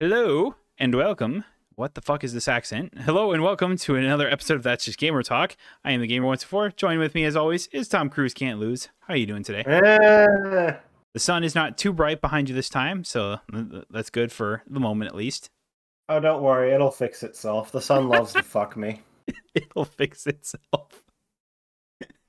Hello and welcome. What the fuck is this accent? Hello and welcome to another episode of That's Just Gamer Talk. I am the Gamer 124. Joined with me as always is Tom Cruise Can't Lose. How are you doing today? The sun is not too bright behind you this time, so that's good for the moment at least. Oh, don't worry. It'll fix itself. The sun loves to fuck me. It'll fix itself.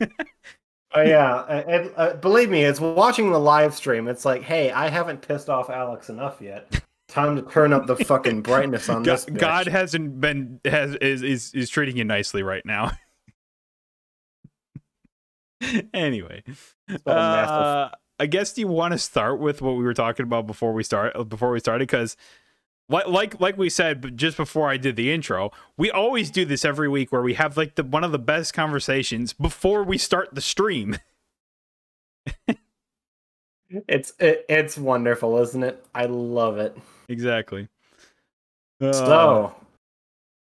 Oh, yeah. Believe me, it's watching the live stream. It's like, hey, I haven't pissed off Alex enough yet. Time to turn up the fucking brightness on this bitch. God hasn't been is treating you nicely right now. Anyway, I guess you want to start with what we were talking about before we started, because like we said, but just before I did the intro, we always do this every week where we have like one of the best conversations before we start the stream. It's wonderful, isn't it? I love it. Exactly. So,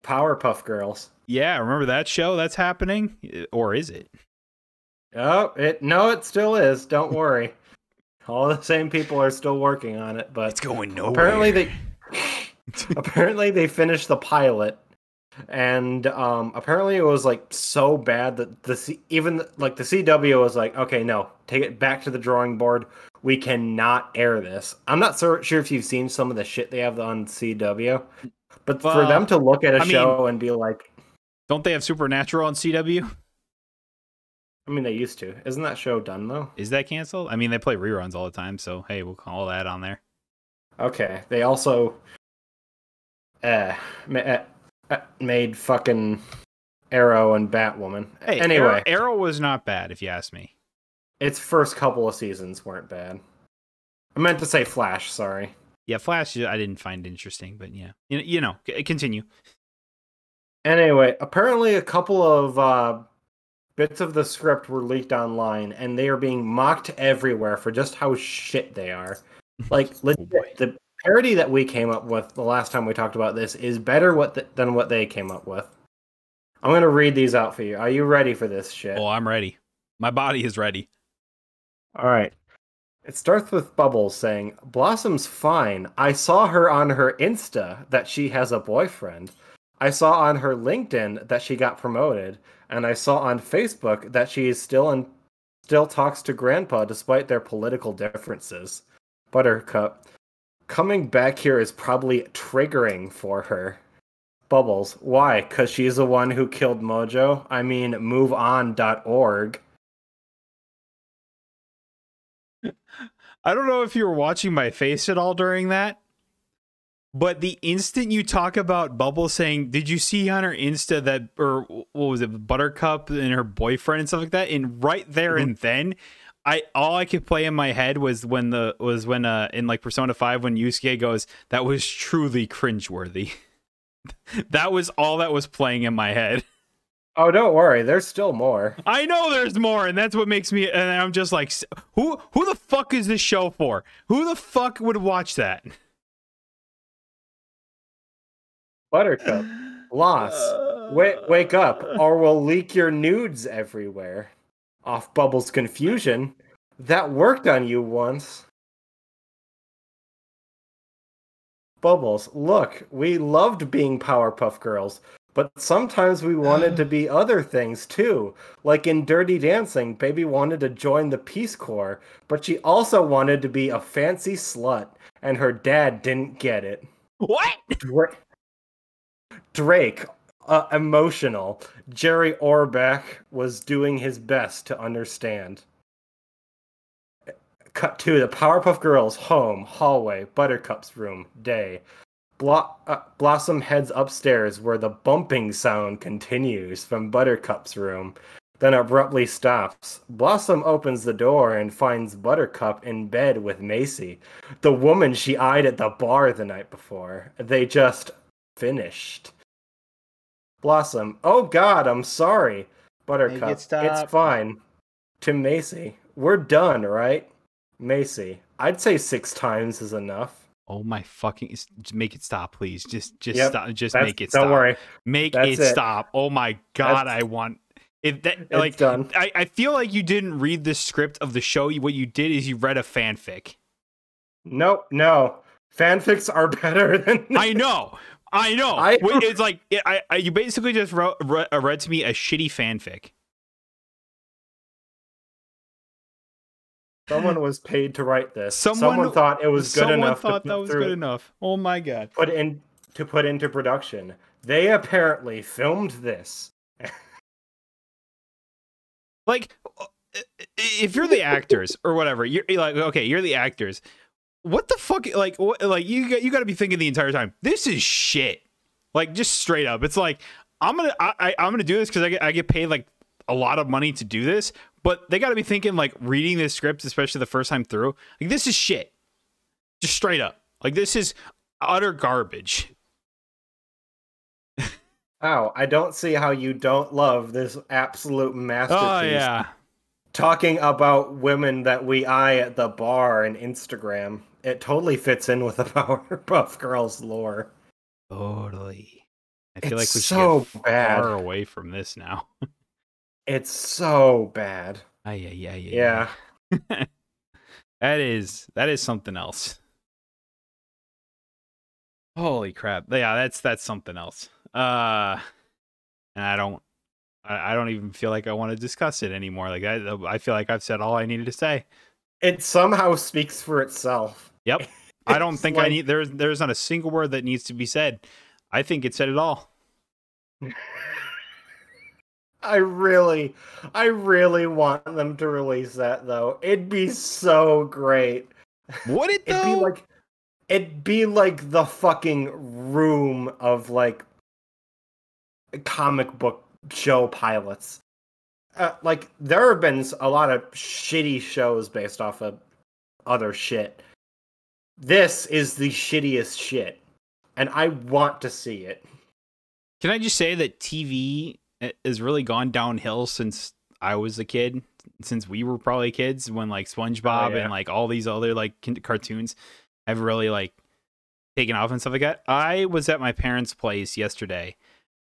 Powerpuff Girls. Yeah, remember that show? That's happening, or is it? Oh, it still is. Don't worry. All the same people are still working on it, but it's going nowhere. Apparently they finished the pilot, and apparently it was like so bad that the CW was like, okay, no, take it back to the drawing board. We cannot air this. I'm not so sure if you've seen some of the shit they have on CW, but for them to look at a show and be like... Don't they have Supernatural on CW? I mean, they used to. Isn't that show done, though? Is that canceled? I mean, they play reruns all the time, so hey, we'll call that on there. Okay. They also made fucking Arrow and Batwoman. Hey, anyway. Arrow was not bad, if you ask me. Its first couple of seasons weren't bad. I meant to say Flash, sorry. Yeah, Flash I didn't find interesting, but yeah. You know, continue. Anyway, apparently a couple of bits of the script were leaked online, and they are being mocked everywhere for just how shit they are. Like, legit, the parody that we came up with the last time we talked about this is better than what they came up with. I'm going to read these out for you. Are you ready for this shit? Oh, I'm ready. My body is ready. All right. It starts with Bubbles saying, "Blossom's fine. I saw her on her Insta that she has a boyfriend. I saw on her LinkedIn that she got promoted. And I saw on Facebook that she is still talks to Grandpa despite their political differences. Buttercup, coming back here is probably triggering for her. Bubbles, why? Because she's the one who killed Mojo? I mean, moveon.org. I don't know if you were watching my face at all during that, but the instant you talk about Bubbles saying, did you see on her Insta that, or what was it, Buttercup and her boyfriend and stuff like that, and right there and then, all I could play in my head was when in like Persona 5 when Yusuke goes, that was truly cringeworthy. That was all that was playing in my head. Oh, don't worry, there's still more. I know there's more, and that's what makes me. And I'm just like, who the fuck is this show for? Who the fuck would watch that? Buttercup, loss, wake up, or we'll leak your nudes everywhere. Off Bubbles' confusion, that worked on you once. Bubbles, look, we loved being Powerpuff Girls, but sometimes we wanted to be other things too. Like in Dirty Dancing, Baby wanted to join the Peace Corps, but she also wanted to be a fancy slut, and her dad didn't get it. What? Drake, emotional. Jerry Orbach was doing his best to understand. Cut to the Powerpuff Girls' home, hallway, Buttercup's room, day. Blossom heads upstairs where the bumping sound continues from Buttercup's room, then abruptly stops. Blossom opens the door and finds Buttercup in bed with Macy, the woman she eyed at the bar the night before. They just... finished. Blossom, oh god, I'm sorry. Buttercup, it's fine. To Macy, we're done, right? Macy, I'd say 6 times is enough. Oh my fucking, just make it stop, please. Just yep. Stop. Just that's, make it stop. Don't worry. Make it, it stop. Oh my god, that's, I want it. That, like, done. I feel like you didn't read the script of the show. What you did is you read a fanfic. Nope, no. Fanfics are better than... I know. It's like, you basically just read to me a shitty fanfic. Someone was paid to write this. Someone thought it was good enough. Someone thought that was good enough. Oh my god. Put into production. They apparently filmed this. Like, if you're the actors or whatever, you're like, okay, you're the actors. What the fuck? Like, you got to be thinking the entire time, this is shit. Like, just straight up. It's like, I'm gonna do this because I get paid like a lot of money to do this. But they got to be thinking, like, reading this script, especially the first time through, like, this is shit. Just straight up. Like, this is utter garbage. Wow, I don't see how you don't love this absolute masterpiece. Oh, yeah. Talking about women that we eye at the bar and Instagram. It totally fits in with the Powerpuff Girls lore. Totally. I feel like we should get far away from this now. It's so bad. Oh, yeah. That is something else. Holy crap. Yeah, that's something else. And I don't even feel like I want to discuss it anymore. Like I feel like I've said all I needed to say. It somehow speaks for itself. Yep. I don't think like... there's not a single word that needs to be said. I think it said it all. I really want them to release that though. It'd be so great. Would it though? It'd be like the fucking Room of like comic book show pilots. Like there have been a lot of shitty shows based off of other shit. This is the shittiest shit, and I want to see it. Can I just say that TV has really gone downhill since I was a kid, since we were probably kids, when like SpongeBob and like all these other like cartoons have really like taken off and stuff like that. I was at my parents' place yesterday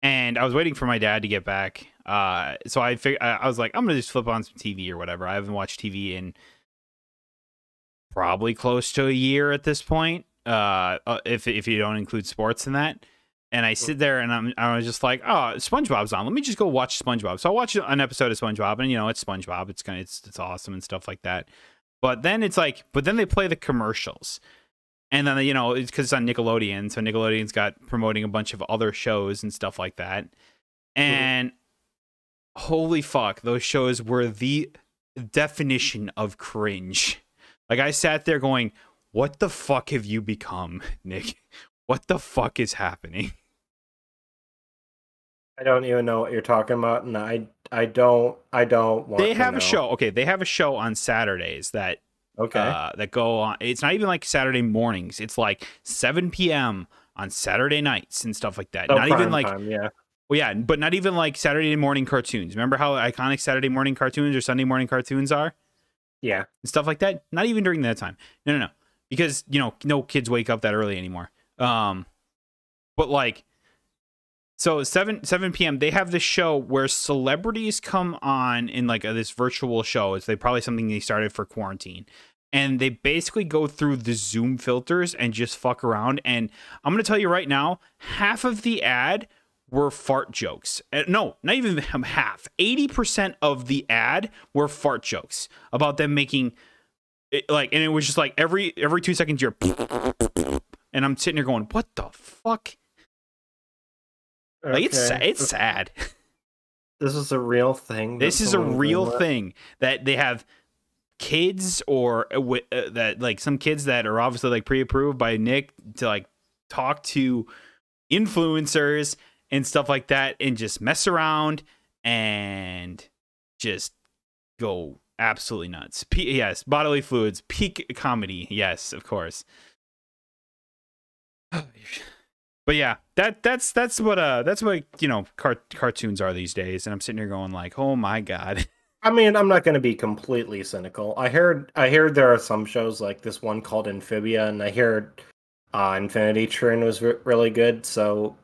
and I was waiting for my dad to get back. So I was like, I'm going to just flip on some TV or whatever. I haven't watched TV in probably close to a year at this point. If you don't include sports in that. And I sit there and I was just like, oh, SpongeBob's on. Let me just go watch SpongeBob. So I watch an episode of SpongeBob, and you know it's SpongeBob. It's awesome and stuff like that. But then it's like, but then they play the commercials, and then you know it's because it's on Nickelodeon. So Nickelodeon's got promoting a bunch of other shows and stuff like that. And holy fuck, those shows were the definition of cringe. Like I sat there going, what the fuck have you become, Nick? What the fuck is happening? I don't even know what you're talking about, and I don't want to know. They have a show. Okay, they have a show on Saturdays that go on. It's not even like Saturday mornings. It's like 7 p.m. on Saturday nights and stuff like that. So not even like time, yeah. Well, yeah, but not even like Saturday morning cartoons. Remember how iconic Saturday morning cartoons or Sunday morning cartoons are? Yeah. And stuff like that. Not even during that time. No. Because, you know, no kids wake up that early anymore. But like, so 7 p.m. they have this show where celebrities come on in like this virtual show. It's probably something they started for quarantine, and they basically go through the Zoom filters and just fuck around. And I'm gonna tell you right now, half of the ad were fart jokes. No, not even half. 80% of the ad were fart jokes about them making it, like, and it was just like every 2 seconds you're. And I'm sitting here going, what the fuck? Okay. Like, it's sad. This is a real thing. This is a real thing that they have kids or that like some kids that are obviously like pre-approved by Nick to like talk to influencers and stuff like that and just mess around and just go absolutely nuts. Yes, bodily fluids, peak comedy. Yes, of course. But yeah, that's what you know cartoons are these days, and I'm sitting here going like, oh my god. I mean, I'm not going to be completely cynical. I heard there are some shows like this one called Amphibia, and I heard Infinity Train was really good. So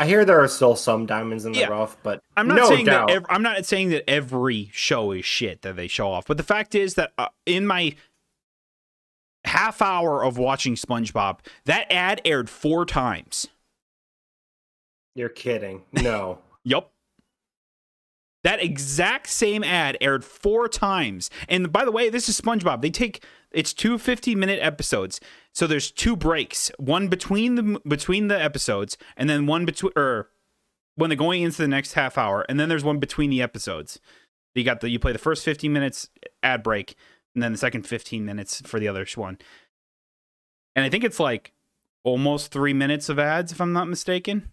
I hear there are still some diamonds in the rough, but I'm not saying doubt. That I'm not saying that every show is shit that they show off. But the fact is that in my half hour of watching SpongeBob, that ad aired 4 times. You're kidding. No. Yep. That exact same ad aired 4 times. And by the way, this is SpongeBob. They take, it's 2 50-minute episodes. So there's 2 breaks, one between the episodes, and then one between, or when they're going into the next half hour, and then there's one between the episodes. You got the, you play the first 15 minutes ad break, and then the second 15 minutes for the other one. And I think it's like almost 3 minutes of ads, if I'm not mistaken.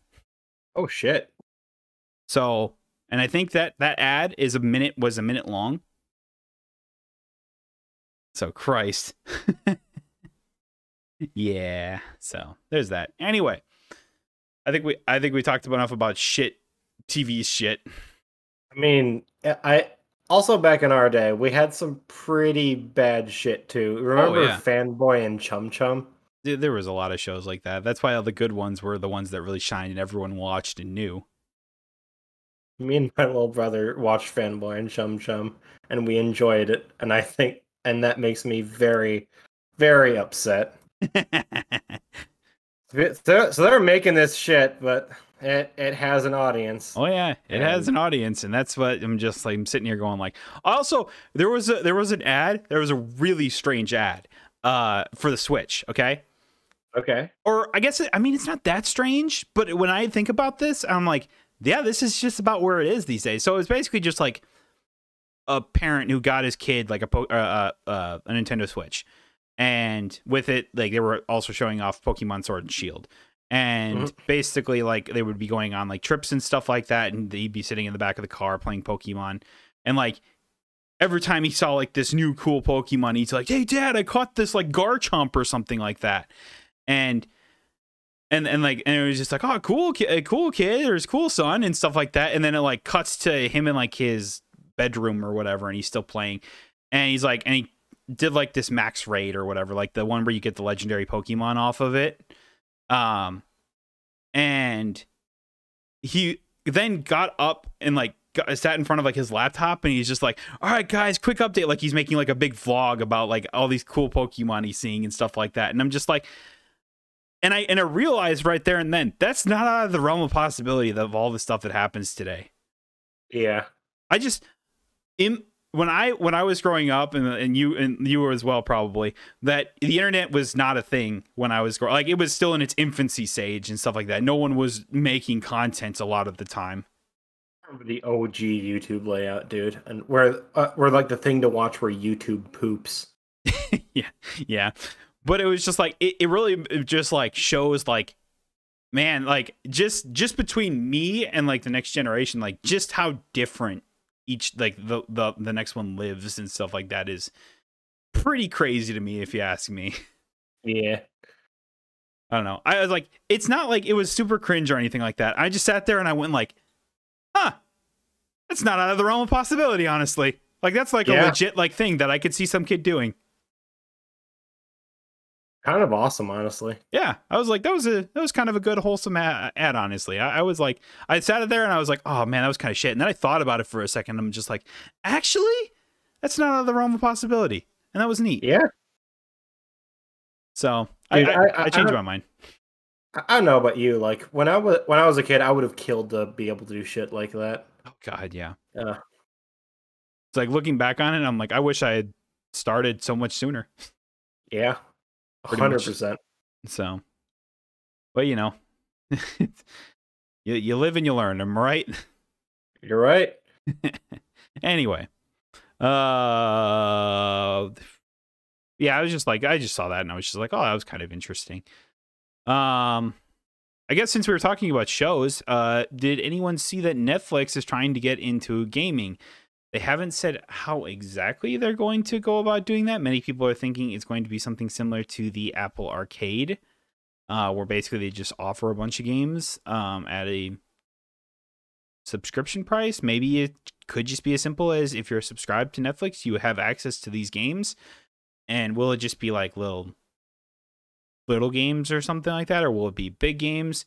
Oh shit. So, and I think that that ad is a minute long. So Christ. Yeah. So there's that. Anyway, I think we talked enough about shit, TV shit. I mean, I also back in our day, we had some pretty bad shit too. Remember Fanboy and Chum Chum? Dude, there was a lot of shows like that. That's why all the good ones were the ones that really shined and everyone watched and knew. Me and my little brother watched Fanboy and Chum Chum, and we enjoyed it. And I think, and that makes me very, very upset. So they're making this shit, but it has an audience. Oh yeah, it has an audience, and that's what I'm just like. I'm sitting here going like. Also, there was an ad. There was a really strange ad for the Switch. Okay. Or I guess it's not that strange, but when I think about this, I'm like, yeah, this is just about where it is these days. So it's basically just like a parent who got his kid like a Nintendo Switch, and with it, like they were also showing off Pokemon Sword and Shield, and basically like they would be going on like trips and stuff like that, and they'd be sitting in the back of the car playing Pokemon, and like every time he saw like this new cool Pokemon, he's like, "Hey, Dad, I caught this like Garchomp or something like that," and it was just like, "Oh, cool kid, or his cool son," and stuff like that, and then it like cuts to him in like his bedroom or whatever, and he's still playing, and he's like, and he did like this max raid or whatever, like the one where you get the legendary Pokemon off of it. And he then got up and like sat in front of like his laptop, and he's just like, "All right, guys, quick update." Like he's making like a big vlog about like all these cool Pokemon he's seeing and stuff like that. And I'm just like, and I realized right there and then that's not out of the realm of possibility of all the stuff that happens today. Yeah. I just, when I was growing up, and you were as well probably, that the internet was not a thing when I was growing. Like it was still in its infancy stage and stuff like that. No one was making content a lot of the time. I remember the OG YouTube layout, dude, and where like the thing to watch where YouTube poops. yeah, but it was just like it really just like shows like, man, like just between me and like the next generation, like just how different each like the next one lives and stuff like that is pretty crazy to me if you ask me. Yeah. I don't know. I was like, it's not like it was super cringe or anything like that. I just sat there and I went like, huh, that's not out of the realm of possibility, honestly. Like that's like a legit like thing that I could see some kid doing. Kind of awesome, honestly. Yeah. I was like, that was kind of a good wholesome ad honestly. I was like, I sat there and I was like, oh man, that was kind of shit. And then I thought about it for a second. And I'm just like, actually, that's not out of the realm of possibility. And that was neat. Yeah. So dude, I changed my mind. I don't know about you. Like when I was a kid, I would have killed to be able to do shit like that. Oh God. Yeah. It's like looking back on it, I'm like, I wish I had started so much sooner. Yeah. 100%. So, but you know, you live and you learn. Am I right? You're right. Anyway, yeah, I just saw that and I was just like, oh, that was kind of interesting. I guess since we were talking about shows, did anyone see that Netflix is trying to get into gaming? They haven't said how exactly they're going to go about doing that. Many people are thinking it's going to be something similar to the Apple Arcade, where basically they just offer a bunch of games at a subscription price. Maybe it could just be as simple as if you're subscribed to Netflix, you have access to these games. And will it just be like little games or something like that? Or will it be big games?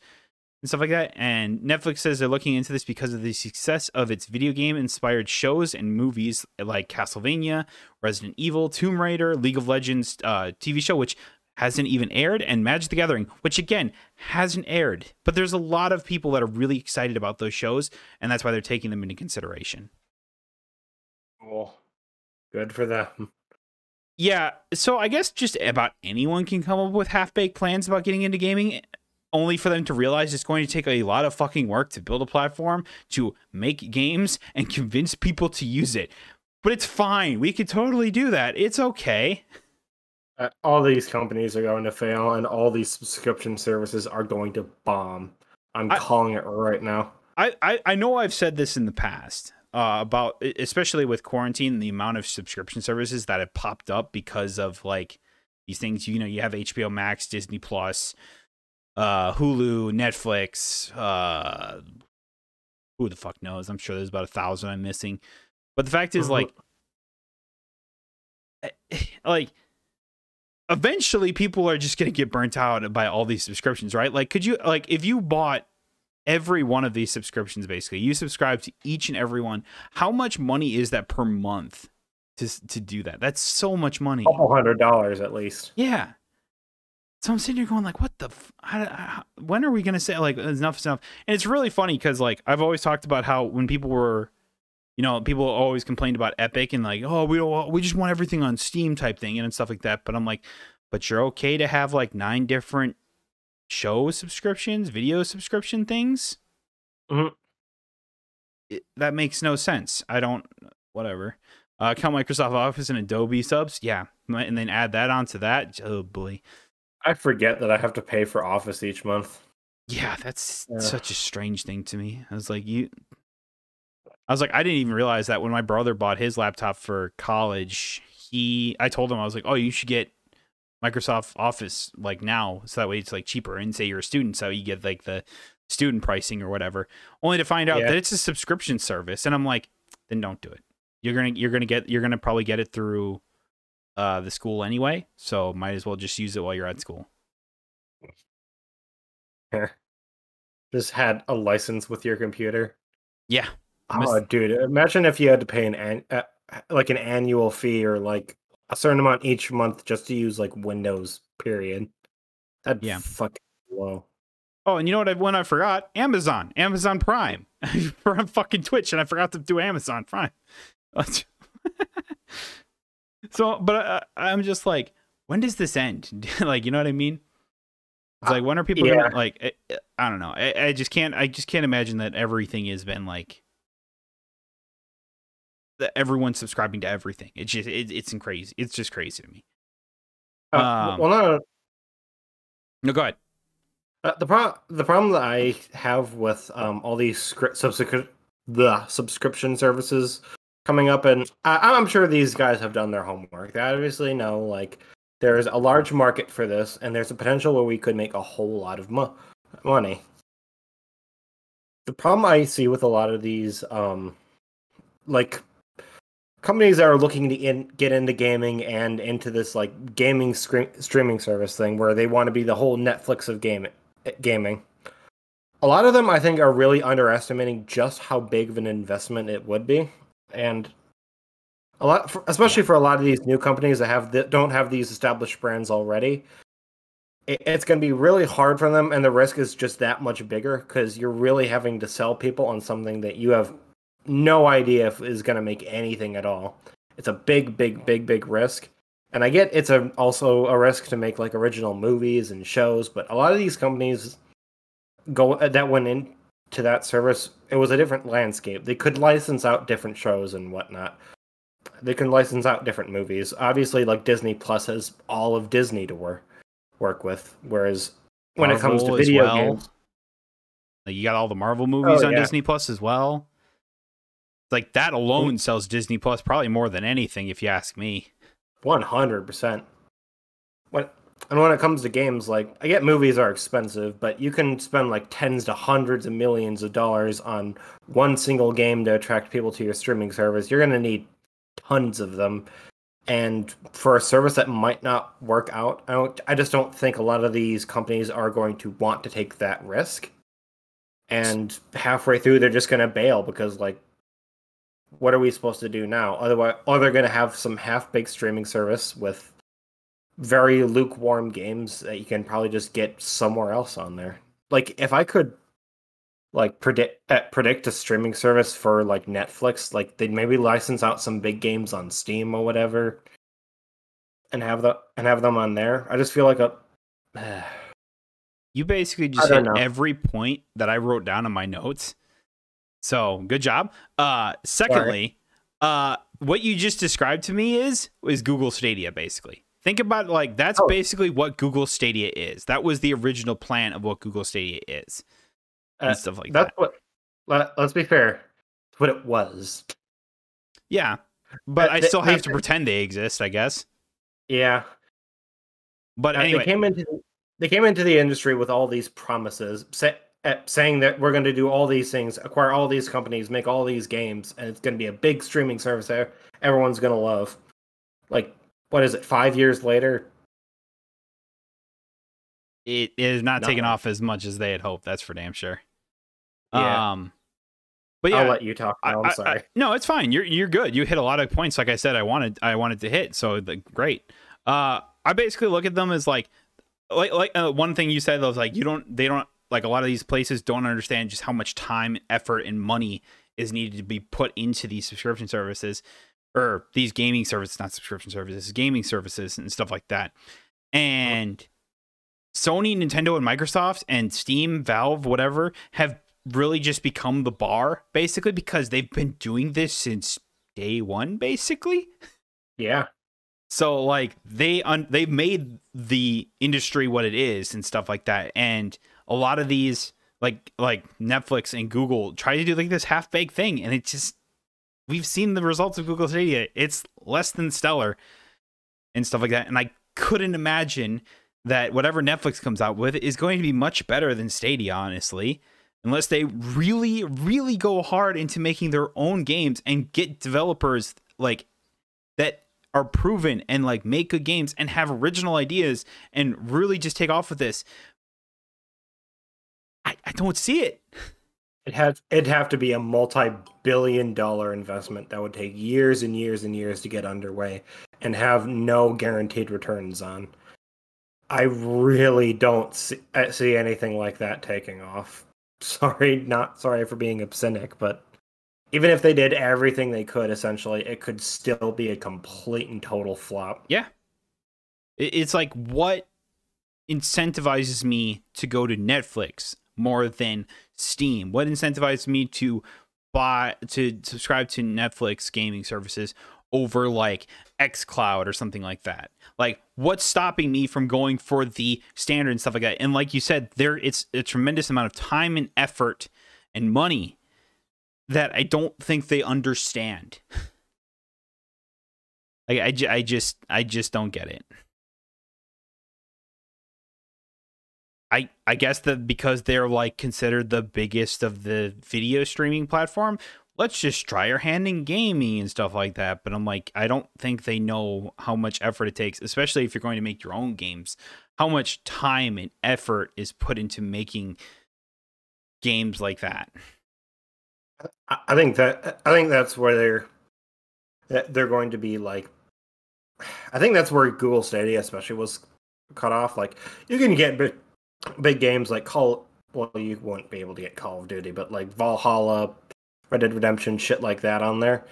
and stuff like that. And Netflix says they're looking into this because of the success of its video game inspired shows and movies like Castlevania, Resident Evil, Tomb Raider, League of Legends TV show, which hasn't even aired, and Magic the Gathering, which again hasn't aired. But there's a lot of people that are really excited about those shows, and that's why they're taking them into consideration. Cool. Good for them. Yeah, so I guess just about anyone can come up with half-baked plans about getting into gaming, only for them to realize it's going to take a lot of fucking work to build a platform, to make games, and convince people to use it. But it's fine. We could totally do that. It's okay. All these companies are going to fail, and all these subscription services are going to bomb. I'm calling it right now. I know I've said this in the past. About, especially with quarantine, the amount of subscription services that have popped up because of like these things. You know, you have HBO Max, Disney Plus, Hulu, Netflix, who the fuck knows? I'm sure there's about 1,000 I'm missing. But the fact is, like eventually people are just gonna get burnt out by all these subscriptions, right? Like, could you, like, if you bought every one of these subscriptions, basically you subscribe to each and every one, how much money is that per month to do that? That's so much money. $200 at least. Yeah. So I'm sitting here going like, what the when are we gonna say like enough is enough? And it's really funny because like I've always talked about how when people were, you know, people always complained about Epic and like, oh, we just want everything on Steam type thing and stuff like that. But I'm like, but you're okay to have like 9 different show subscriptions, video subscription things. That makes no sense. I don't, whatever. Count Microsoft Office and Adobe subs, yeah, and then add that onto that. Oh boy, I forget that I have to pay for Office each month. Yeah, that's such a strange thing to me. I was like, I didn't even realize that when my brother bought his laptop for college. I told him, I was like, oh, you should get Microsoft Office like now, so that way it's like cheaper, and say you're a student, so you get like the student pricing or whatever, only to find out that it's a subscription service. And I'm like, then don't do it. You're gonna probably get it through the school anyway, so might as well just use it while you're at school. Just had a license with your computer. Yeah. Oh, dude, imagine if you had to pay an annual fee or like a certain amount each month just to use like Windows, period. That'd be fucking low. Oh, and you know what? When I forgot, Amazon Prime from fucking Twitch, and I forgot to do Amazon Prime. So, but I'm just like, when does this end? Like, you know what I mean? It's like, when are people gonna, like? I don't know. I just can't imagine that everything has been like, that everyone's subscribing to everything. It's just it's crazy. It's just crazy to me. No, go ahead. The problem that I have with all these subscription services coming up, and I'm sure these guys have done their homework. They obviously know like there is a large market for this, and there's a potential where we could make a whole lot of money. The problem I see with a lot of these like companies that are looking to get into gaming and into this like gaming streaming service thing where they want to be the whole Netflix of gaming. A lot of them, I think, are really underestimating just how big of an investment it would be. And a lot, especially for a lot of these new companies that don't have these established brands already, it's going to be really hard for them. And the risk is just that much bigger because you're really having to sell people on something that you have no idea if is going to make anything at all. It's a big risk. And I get it's also a risk to make like original movies and shows, but a lot of these companies went into that service, it was a different landscape. They could license out different shows and whatnot. They can license out different movies. Obviously, like Disney Plus has all of Disney to work with, whereas when Marvel it comes to video games, you got all the Marvel movies on Disney Plus as well. Like, that alone sells Disney Plus probably more than anything, if you ask me. 100%. When it comes to games, like, I get movies are expensive, but you can spend, like, tens to hundreds of millions of dollars on one single game to attract people to your streaming service. You're going to need tons of them. And for a service that might not work out, I just don't think a lot of these companies are going to want to take that risk. and halfway through they're just going to bail because, like, what are we supposed to do now? Otherwise, or they're going to have some half-baked streaming service with very lukewarm games that you can probably just get somewhere else on there. Like, if I could, like, predict a streaming service for, like, Netflix, like, they'd maybe license out some big games on Steam or whatever and have them on there. I just feel like a... You basically just hit every point that I wrote down in my notes. So, good job. Secondly, what you just described to me is Google Stadia, basically. Think about it, like, that's basically what Google Stadia is. That was the original plan of what Google Stadia is. And stuff like that. Let's be fair. That's what it was. Yeah. But I still have to pretend they exist, I guess. Yeah. But anyway. They came into the industry with all these promises, saying that we're going to do all these things, acquire all these companies, make all these games, and it's going to be a big streaming service that everyone's going to love. Like, what is it, 5 years later? It is not taking off as much as they had hoped. That's for damn sure. Yeah. But yeah, I'll let you talk now. I'm sorry. No, it's fine. You're good. You hit a lot of points, like I said, I wanted to hit. So, like, great. I basically look at them as like one thing you said, that was like, they don't like, a lot of these places don't understand just how much time, effort, and money is needed to be put into these subscription services, or these gaming services, not subscription services, gaming services and stuff like that. And Sony, Nintendo, and Microsoft, and Steam, Valve, whatever, have really just become the bar, basically, because they've been doing this since day one, basically. Yeah. So, like, they've made the industry what it is and stuff like that. And a lot of these, like Netflix and Google, try to do, like, this half-baked thing. And it's just, we've seen the results of Google Stadia. It's less than stellar and stuff like that. And I couldn't imagine that whatever Netflix comes out with is going to be much better than Stadia, honestly. Unless they really, really go hard into making their own games and get developers, like, that are proven and, like, make good games and have original ideas and really just take off with this. I don't see it. It'd have to be a multi-billion-dollar investment that would take years and years and years to get underway and have no guaranteed returns on. I really don't see anything like that taking off. Sorry, not sorry for being cynic, but even if they did everything they could, essentially, it could still be a complete and total flop. Yeah. It's like, what incentivizes me to go to Netflix more than Steam? What incentivizes me to subscribe to Netflix gaming services over, like, xCloud or something like that? Like, what's stopping me from going for the standard and stuff like that? And like you said, it's a tremendous amount of time and effort and money that I don't think they understand. Like, I just don't get it. I guess that because they're, like, considered the biggest of the video streaming platform, let's just try our hand in gaming and stuff like that. But I'm like, I don't think they know how much effort it takes, especially if you're going to make your own games, how much time and effort is put into making games like that. I think that's where they're going to be, like, I think that's where Google Stadia especially was cut off. Like, you can get big games like you won't be able to get Call of Duty, but like Valhalla, Red Dead Redemption, shit like that on there.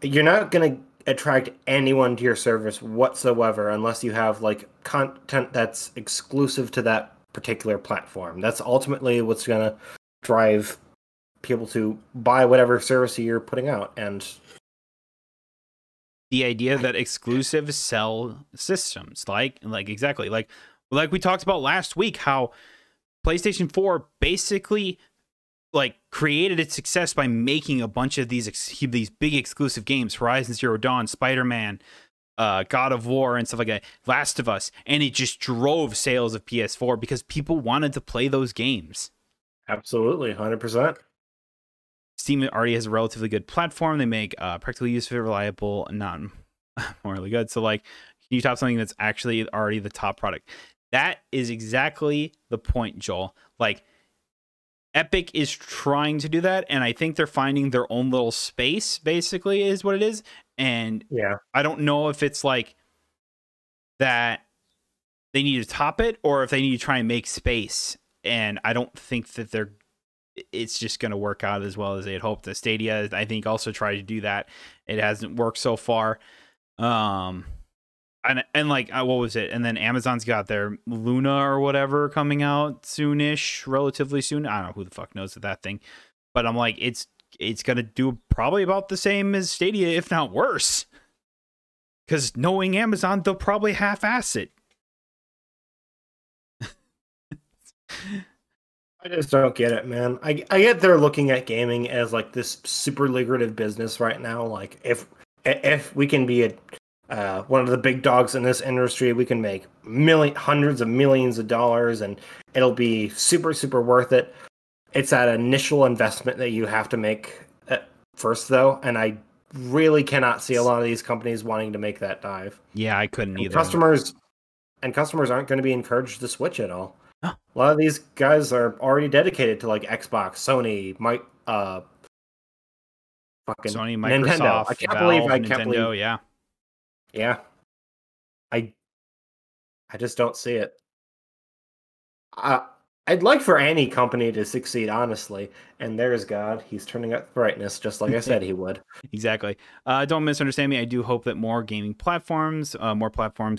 You're not going to attract anyone to your service whatsoever unless you have, like, content that's exclusive to that particular platform. That's ultimately what's going to drive people to buy whatever service you're putting out. And the idea that exclusive sell systems, like exactly, like we talked about last week, how PlayStation 4 basically, like, created its success by making a bunch of these big exclusive games, Horizon Zero Dawn, Spider-Man, God of War, and stuff like that, Last of Us, and it just drove sales of PS4 because people wanted to play those games. Absolutely, 100%. Steam already has a relatively good platform. They make practically useful, reliable, and not morally good. So, like, can you top something that's actually already the top product? That is exactly the point, Joel. Like, Epic is trying to do that, and I think they're finding their own little space, basically, is what it is. And yeah, I don't know if it's like that they need to top it or if they need to try and make space. And I don't think that it's just going to work out as well as they had hoped. The Stadia, I think, also tried to do that. It hasn't worked so far. And like, what was it? And then Amazon's got their Luna or whatever coming out soonish, relatively soon. I don't know who the fuck knows that thing, but I'm like, it's going to do probably about the same as Stadia, if not worse. Cause knowing Amazon, they'll probably half-ass it. I just don't get it, man. I get they're looking at gaming as like this super lucrative business right now. Like if we can be one of the big dogs in this industry, we can make hundreds of millions of dollars, and it'll be super, super worth it. It's that initial investment that you have to make at first, though, and I really cannot see a lot of these companies wanting to make that dive. Yeah, I couldn't either. Customers aren't going to be encouraged to switch at all. Huh. A lot of these guys are already dedicated to like Xbox, Sony, Sony, Microsoft, Nintendo. I can't believe Nintendo. Yeah. Yeah, I just don't see it. I'd like for any company to succeed, honestly. And there's God. He's turning up brightness, just like I said he would. Exactly. Don't misunderstand me. I do hope that more gaming platforms,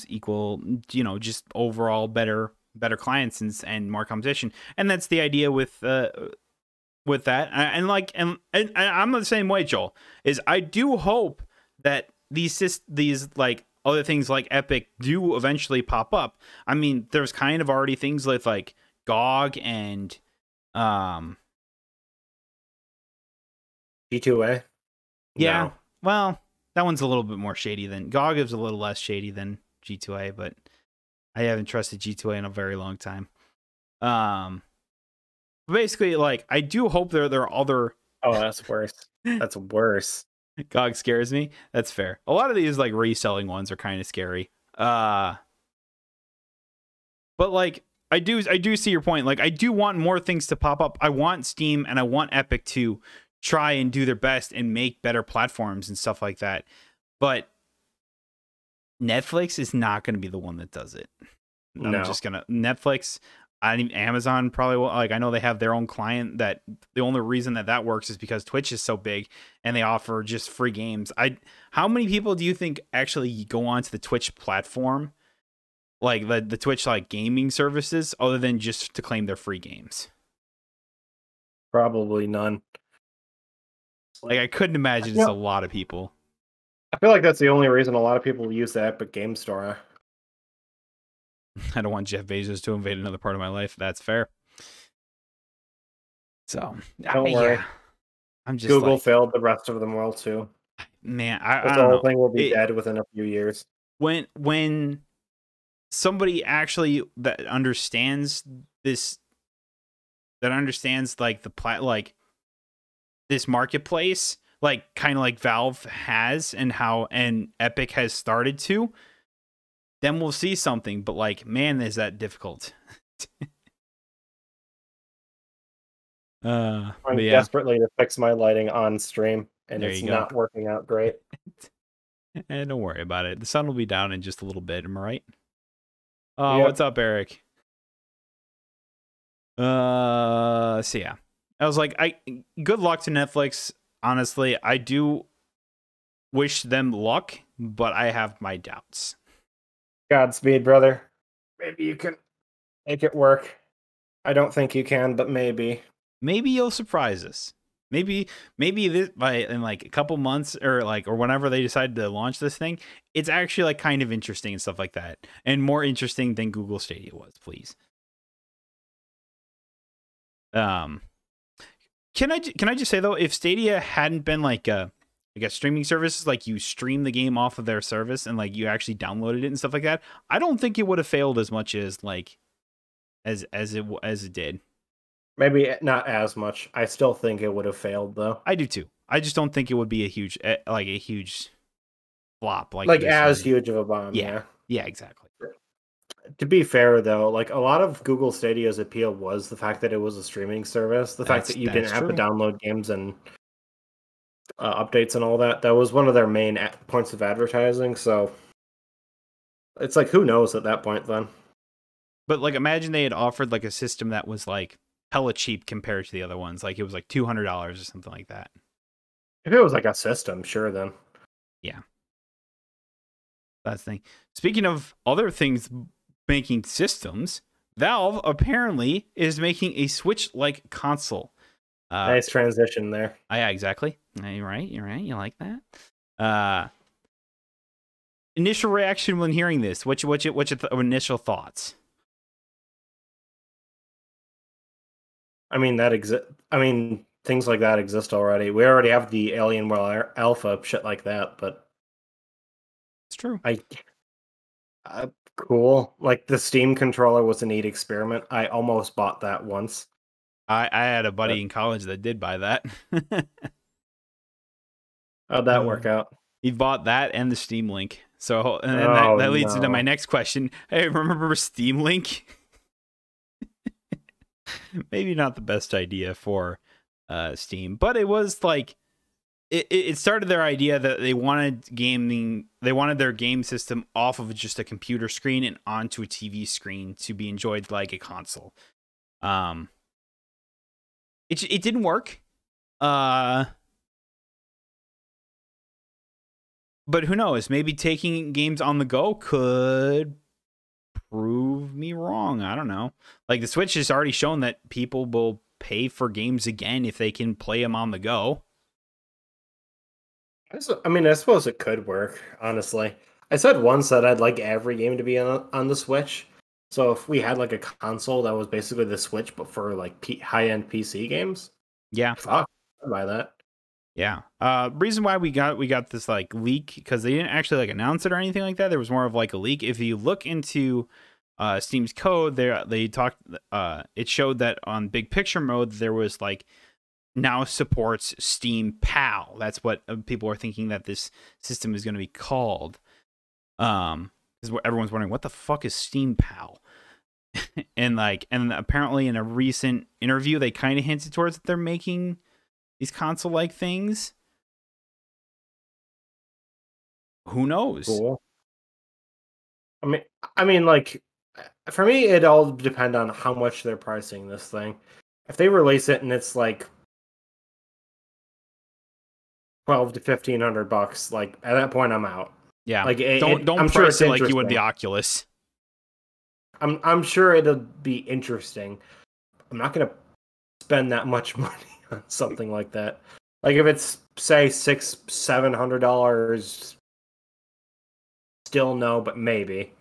equal, just overall better clients and more competition. And that's the idea with that. And I'm the same way, Joel. Is I do hope that these like other things like Epic do eventually pop up. I mean, there's kind of already things with like GOG and G2A. Yeah, no. Well, that one's a little bit more shady than GOG is a little less shady than G2A, but I haven't trusted G2A in a very long time. Basically, like I do hope there are other. Oh, that's worse. That's worse. GOG scares me. That's fair. A lot of these like reselling ones are kind of scary. But like I do see your point. Like I do want more things to pop up. I want Steam and I want Epic to try and do their best and make better platforms and stuff like that. But Netflix is not going to be the one that does it. No. Netflix. Amazon probably will. Like I know they have their own client. That the only reason that works is because Twitch is so big and they offer just free games. How many people do you think actually go onto the Twitch platform, like the Twitch like gaming services, other than just to claim their free games? Probably none. Like I couldn't imagine it's a lot of people. I feel like that's the only reason a lot of people use the Epic Game Store. I don't want Jeff Bezos to invade another part of my life. That's fair. So don't worry. I'm just Google failed the rest of the world too. Man, I don't know. The whole thing will be dead within a few years. When somebody actually that understands this, that understands like this marketplace, like kind of like Valve has and Epic has started to. Then we'll see something, but like, man, is that difficult? I'm desperately to fix my lighting on stream, and it's not working out great. And don't worry about it. The sun will be down in just a little bit. Am I right? Oh, yep. What's up, Eric? So yeah, I was like, good luck to Netflix. Honestly, I do wish them luck, but I have my doubts. Godspeed, brother. Maybe you can make it work. I don't think you can, but maybe. Maybe you'll surprise us. Maybe this in like a couple months or whenever they decide to launch this thing, it's actually like kind of interesting and stuff like that, and more interesting than Google Stadia was. Please. Can I just say though, if Stadia hadn't been like a streaming services, like you stream the game off of their service and like you actually downloaded it and stuff like that, I don't think it would have failed as much as like as it did. Maybe not as much. I still think it would have failed though. I do too. I just don't think it would be a huge flop. Like as huge of a bomb. Yeah. Yeah, exactly. to be fair, though, like a lot of Google Stadia's appeal was the fact that it was a streaming service. The fact that you didn't have to download games and updates and all that. That was one of their main points of advertising. So it's like, who knows at that point then? But like, imagine they had offered like a system that was like hella cheap compared to the other ones. Like it was like $200 or something like that. If it was like a system, sure then. Yeah. That's the thing. Speaking of other things making systems, Valve apparently is making a Switch-like console. Nice transition there. Yeah, exactly. You're right. You like that? Initial reaction when hearing this. What's your initial thoughts? I mean, things like that exist already. We already have the Alienware Alpha shit like that, but it's true. Cool. Like the Steam controller was a neat experiment. I almost bought that once. I had a buddy in college that did buy that. How'd that work out? He bought that and the Steam Link. So and that leads into my next question. Hey, remember Steam Link? Maybe not the best idea for Steam, but it was like it started their idea that they wanted gaming. They wanted their game system off of just a computer screen and onto a TV screen to be enjoyed like a console. It didn't work. But who knows? Maybe taking games on the go could prove me wrong. I don't know. Like the Switch has already shown that people will pay for games again if they can play them on the go. I mean, I suppose it could work, honestly. I said once that I'd like every game to be on the Switch. So if we had like a console that was basically the Switch, but for like high-end PC games, yeah, fuck, I'd buy that. Yeah. Reason why we got this like leak because they didn't actually like announce it or anything like that. There was more of like a leak. If you look into Steam's code, they talked. It showed that on big picture mode there was like now supports Steam Pal. That's what people are thinking that this system is going to be called. Is what everyone's wondering. What the fuck is Steam Pal? and apparently in a recent interview they kind of hinted towards that they're making these console-like things. Who knows? Cool. I mean, like, for me, it all depends on how much they're pricing this thing. If they release it and it's like $1,200 to $1,500, like at that point, I'm out. Yeah, like don't price it like you would the Oculus. I'm sure it'll be interesting. I'm not gonna spend that much money. Something like that. Like if it's say $600-$700, still no, but maybe.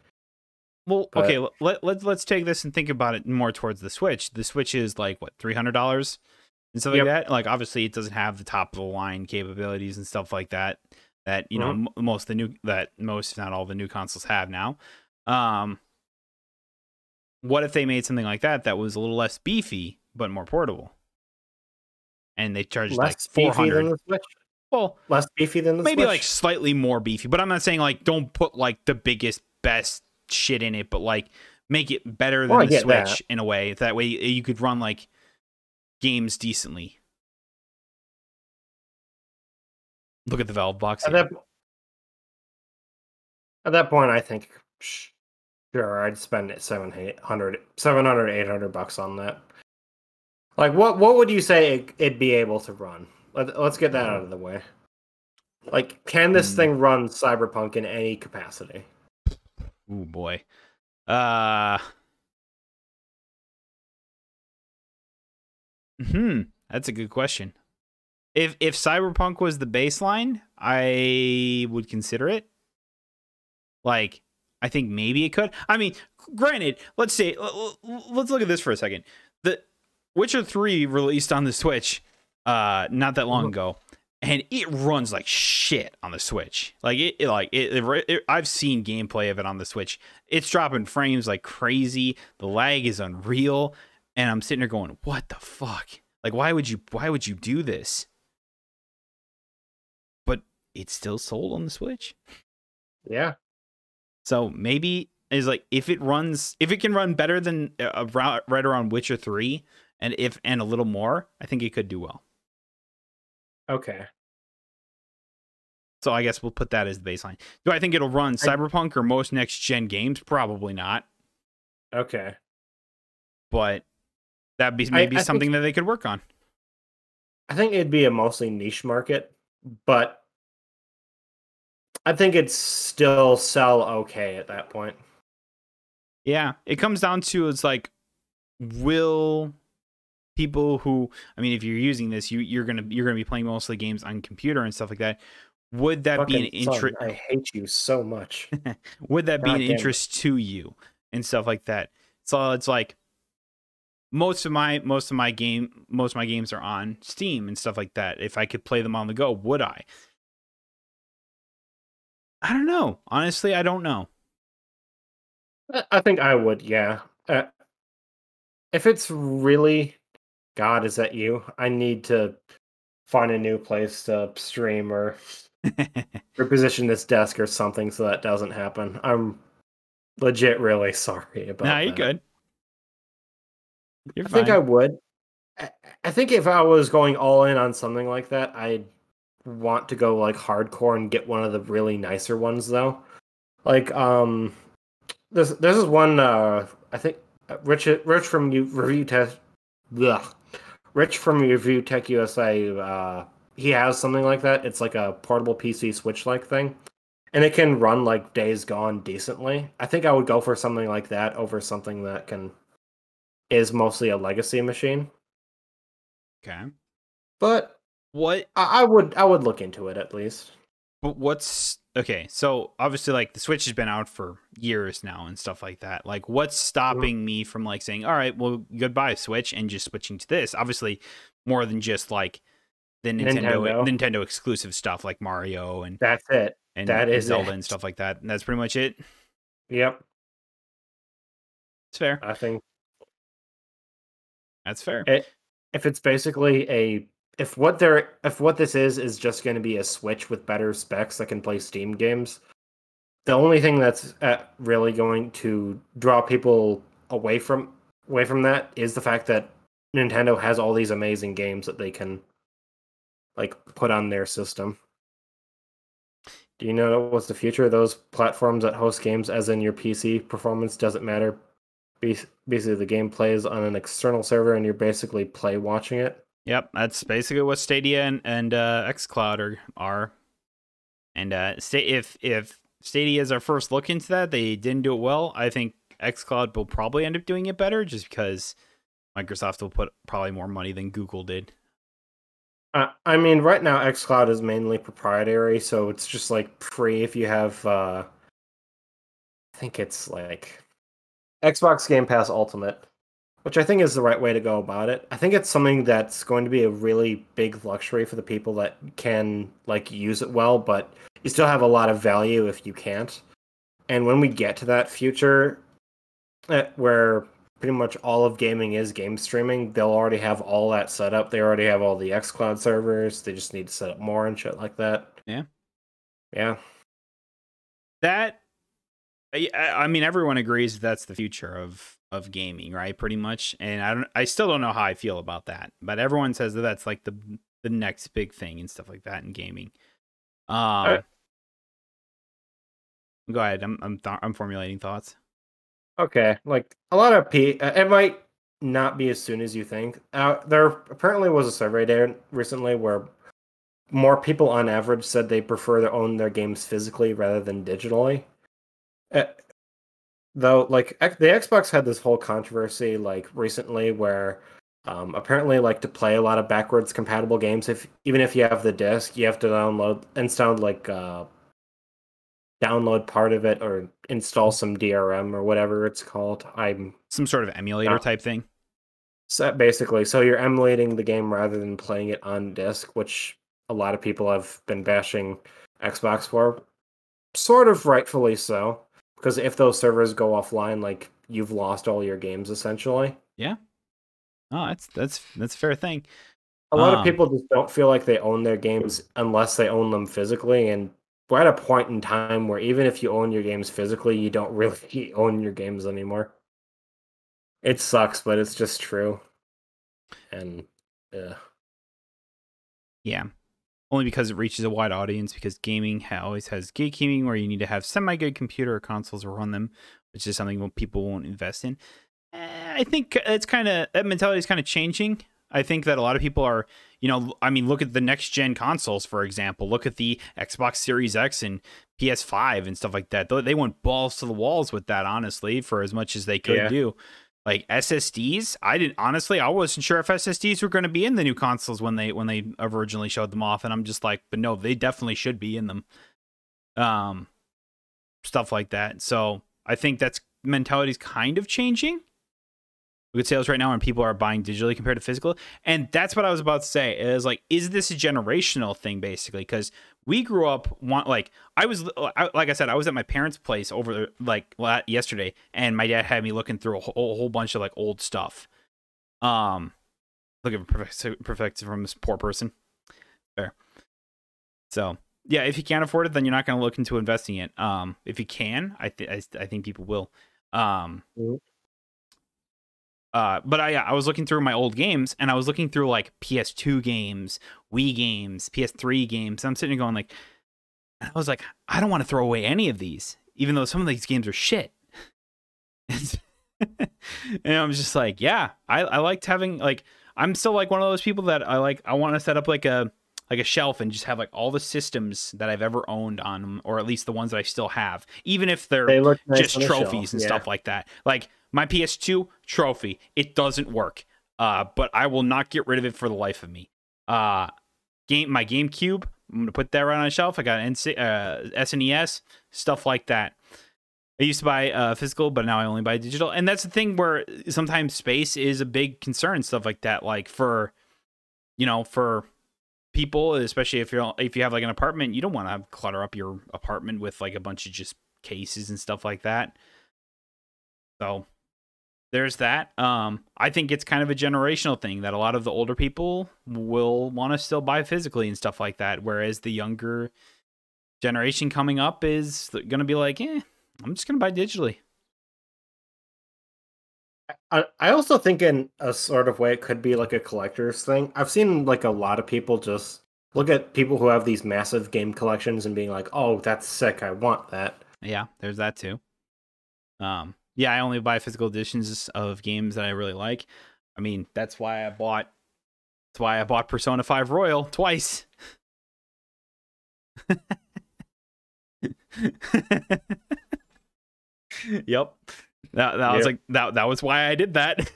Well, but okay, let's take this and think about it more towards the Switch. The Switch is like what, $300 and stuff like that. Like obviously it doesn't have the top of the line capabilities and stuff like that. That you know most if not all the new consoles have now. What if they made something like that was a little less beefy but more portable? And they charged like $400. Well, less beefy than the Switch. Maybe like slightly more beefy, but I'm not saying like don't put like the biggest best shit in it, but like make it better than the Switch in a way. That way you could run like games decently. Look at the Valve box. At that point, I think sure I'd spend $700-$800 on that. Like, what would you say it'd be able to run? Let's get that out of the way. Like, can this thing run Cyberpunk in any capacity? Oh, boy. That's a good question. If Cyberpunk was the baseline, I would consider it. Like, I think maybe it could. I mean, granted, let's look at this for a second. The Witcher 3 released on the Switch not that long ago, and it runs like shit on the Switch. Like I've seen gameplay of it on the Switch. It's dropping frames like crazy. The lag is unreal, and I'm sitting there going, "What the fuck? Like why would you do this?" But it's still sold on the Switch. Yeah. So maybe is like, if it can run better than right around Witcher 3 and a little more, I think it could do well. Okay. So I guess we'll put that as the baseline. Do I think it'll run Cyberpunk or most next-gen games? Probably not. Okay. But that'd be maybe something that they could work on. I think it'd be a mostly niche market, but I think it'd still sell okay at that point. Yeah, it comes down to, it's like, will people who, I mean, if you're using this, you're gonna be playing mostly games on computer and stuff like that. Would that be an interest? I hate you so much. Would that be an interest to you and stuff like that? So it's like most of my games are on Steam and stuff like that. If I could play them on the go, would I? I don't know. Honestly, I don't know. I think I would. Yeah. If it's really, God, is that you? I need to find a new place to stream or reposition this desk or something so that doesn't happen. I'm legit really sorry about that. No, you're good. You're fine. I think I would. I think if I was going all in on something like that, I'd want to go like hardcore and get one of the really nicer ones though. Like this is one I think Rich from Review Tech. Rich from Review Tech USA, he has something like that. It's like a portable PC Switch-like thing. And it can run like Days Gone decently. I think I would go for something like that over something that is mostly a legacy machine. Okay. But what I would look into it at least. But okay, so obviously like the Switch has been out for years now and stuff like that. Like what's stopping me from like saying, all right, well, goodbye Switch and just switching to this? Obviously more than just like the Nintendo exclusive stuff like Mario and that's it. And that is Zelda and stuff like that. And that's pretty much it. Yep. It's fair. I think that's fair. If it's basically a If what this is just going to be a Switch with better specs that can play Steam games, the only thing that's really going to draw people away from that is the fact that Nintendo has all these amazing games that they can like put on their system. Do you know what's the future of those platforms that host games? As in, your PC performance doesn't matter. Basically, the game plays on an external server, and you're basically play watching it. Yep, that's basically what Stadia and xCloud are. And if Stadia is our first look into that, they didn't do it well. I think xCloud will probably end up doing it better just because Microsoft will put probably more money than Google did. I mean, right now xCloud is mainly proprietary, so it's just like free if you have, I think it's like Xbox Game Pass Ultimate, which I think is the right way to go about it. I think it's something that's going to be a really big luxury for the people that can like use it well, but you still have a lot of value if you can't. And when we get to that future where pretty much all of gaming is game streaming, they'll already have all that set up. They already have all the xCloud servers. They just need to set up more and shit like that. Yeah. Yeah. That, I mean, everyone agrees that's the future of gaming, right? Pretty much. And I still don't know how I feel about that, but everyone says that that's like the next big thing and stuff like that in gaming. Go ahead. I'm formulating thoughts. Okay. Like a lot of it might not be as soon as you think. There apparently was a survey there recently where more people on average said they prefer to own their games physically rather than digitally. Though, like, the Xbox had this whole controversy, like, recently where apparently, like, to play a lot of backwards compatible games, even if you have the disc, you have to download part of it or install some DRM or whatever it's called. Some sort of emulator type thing? So basically. So you're emulating the game rather than playing it on disc, which a lot of people have been bashing Xbox for. Sort of rightfully so. Because if those servers go offline, like, you've lost all your games, essentially. Yeah. Oh, that's a fair thing. A lot of people just don't feel like they own their games unless they own them physically, and we're at a point in time where even if you own your games physically, you don't really own your games anymore. It sucks, but it's just true. And yeah, only because it reaches a wide audience, because gaming always has gatekeeping where you need to have semi-good computer or consoles to run them, which is something people won't invest in. I think it's kind of, that mentality is kind of changing. I think that a lot of people are, you know, I mean, look at the next gen consoles, for example. Look at the Xbox Series X and PS5 and stuff like that. They went balls to the walls with that, honestly, for as much as they could do. Like SSDs, I didn't, honestly, I wasn't sure if SSDs were going to be in the new consoles when they originally showed them off, and I'm just like, but no, they definitely should be in them. Stuff like that. So I think that's, mentality's kind of changing. Look at sales right now, and people are buying digitally compared to physical. And that's what I was about to say, is like, is this a generational thing, basically? Because we grew up, like I said, I was at my parents' place over like yesterday, and my dad had me looking through a whole bunch of like old stuff. Look at perfection from this poor person. Fair. So yeah, if you can't afford it, then you're not going to look into investing it. If you can, I think people will. But I was looking through my old games, and I was looking through like PS2 games, Wii games, PS3 games. And I'm sitting there going like, I don't want to throw away any of these, even though some of these games are shit. And I'm just like, yeah, I liked having, like, I'm still like one of those people that I want to set up like a shelf and just have like all the systems that I've ever owned on them, or at least the ones that I still have, even if they're nice, just trophies and stuff like that. Like my PS2 trophy, it doesn't work, but I will not get rid of it for the life of me. My GameCube, I'm going to put that right on a shelf. I got SNES, stuff like that. I used to buy physical, but now I only buy digital. And that's the thing where sometimes space is a big concern, stuff like that. Like for people, especially if you have like an apartment, you don't want to clutter up your apartment with like a bunch of just cases and stuff like that. So there's that. I think it's kind of a generational thing that a lot of the older people will want to still buy physically and stuff like that, whereas the younger generation coming up is going to be like, I'm just going to buy digitally. I also think in a sort of way it could be like a collector's thing. I've seen like a lot of people just look at people who have these massive game collections and being like, oh, that's sick, I want that. Yeah, there's that too. Yeah, I only buy physical editions of games that I really like. I mean, that's why I bought Persona 5 Royal twice. Yep. That was like that was why I did that.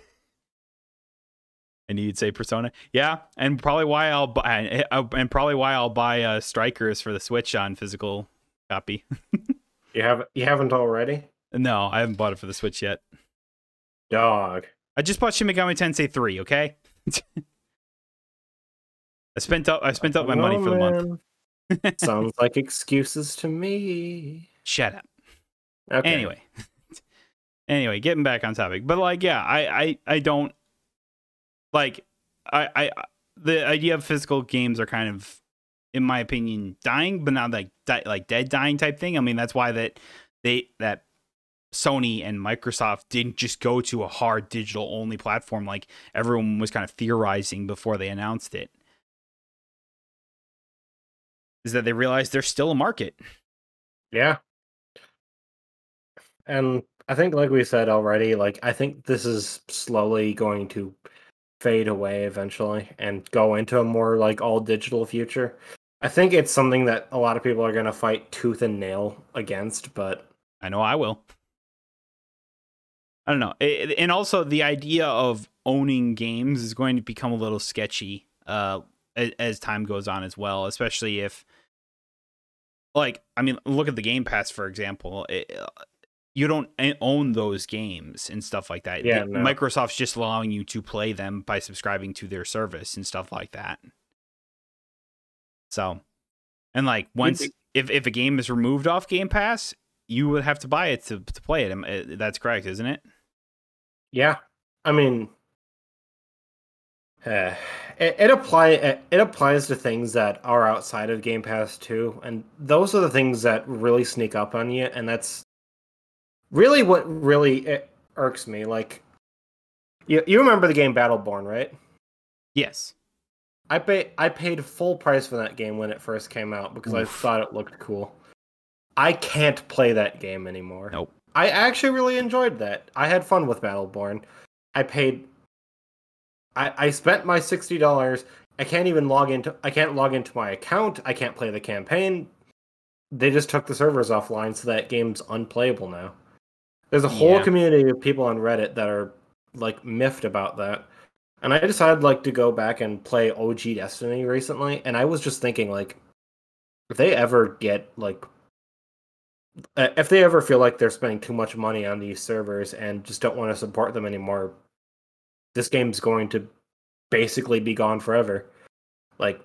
And you'd say Persona, yeah, and probably why I'll buy Strikers for the Switch on physical copy. You haven't already? No, I haven't bought it for the Switch yet. Dog. I just bought Shin Megami Tensei 3, okay? I spent up my money for the month. Sounds like excuses to me. Shut up. Okay. Anyway, getting back on topic. But like, yeah, I don't like the idea of physical games are kind of, in my opinion, dying, but not like dead dying type thing. I mean, that's why that Sony and Microsoft didn't just go to a hard digital only platform like everyone was kind of theorizing before they announced it, is that they realized there's still a market. Yeah. And I think, like we said already, like I think this is slowly going to fade away eventually and go into a more like all digital future. I think it's something that a lot of people are going to fight tooth and nail against, but I know I will. I don't know. And also the idea of owning games is going to become a little sketchy as time goes on as well, especially if, like, I mean, look at the Game Pass, for example. You don't own those games and stuff like that. Yeah, no. Microsoft's just allowing you to play them by subscribing to their service and stuff like that. So, and like once, if a game is removed off Game Pass, you would have to buy it to play it. That's correct, isn't it? Yeah. I mean, It applies to things that are outside of Game Pass too, and those are the things that really sneak up on you, and that's really what really irks me. Like, you remember the game Battleborn, right? Yes. I paid full price for that game when it first came out because I thought it looked cool. I can't play that game anymore. Nope. I actually really enjoyed that. I had fun with Battleborn. I spent my $60. I can't log into my account. I can't play the campaign. They just took the servers offline, so that game's unplayable now. There's a whole community of people on Reddit that are like miffed about that. And I decided like to go back and play OG Destiny recently, and I was just thinking like, if they ever feel like they're spending too much money on these servers and just don't want to support them anymore, this game's going to basically be gone forever. Like,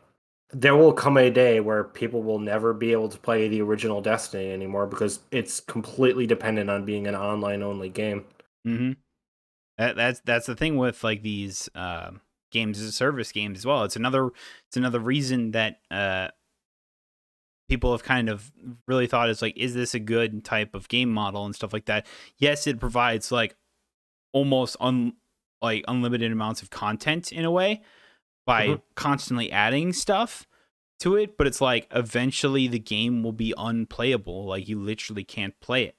there will come a day where people will never be able to play the original Destiny anymore because it's completely dependent on being an online-only game. Mm-hmm. That's the thing with like these games as a service games as well. It's another reason that people have kind of really thought is like, is this a good type of game model and stuff like that? Yes, it provides like almost unlimited amounts of content in a way by constantly adding stuff to it, but it's like eventually the game will be unplayable. Like, you literally can't play it.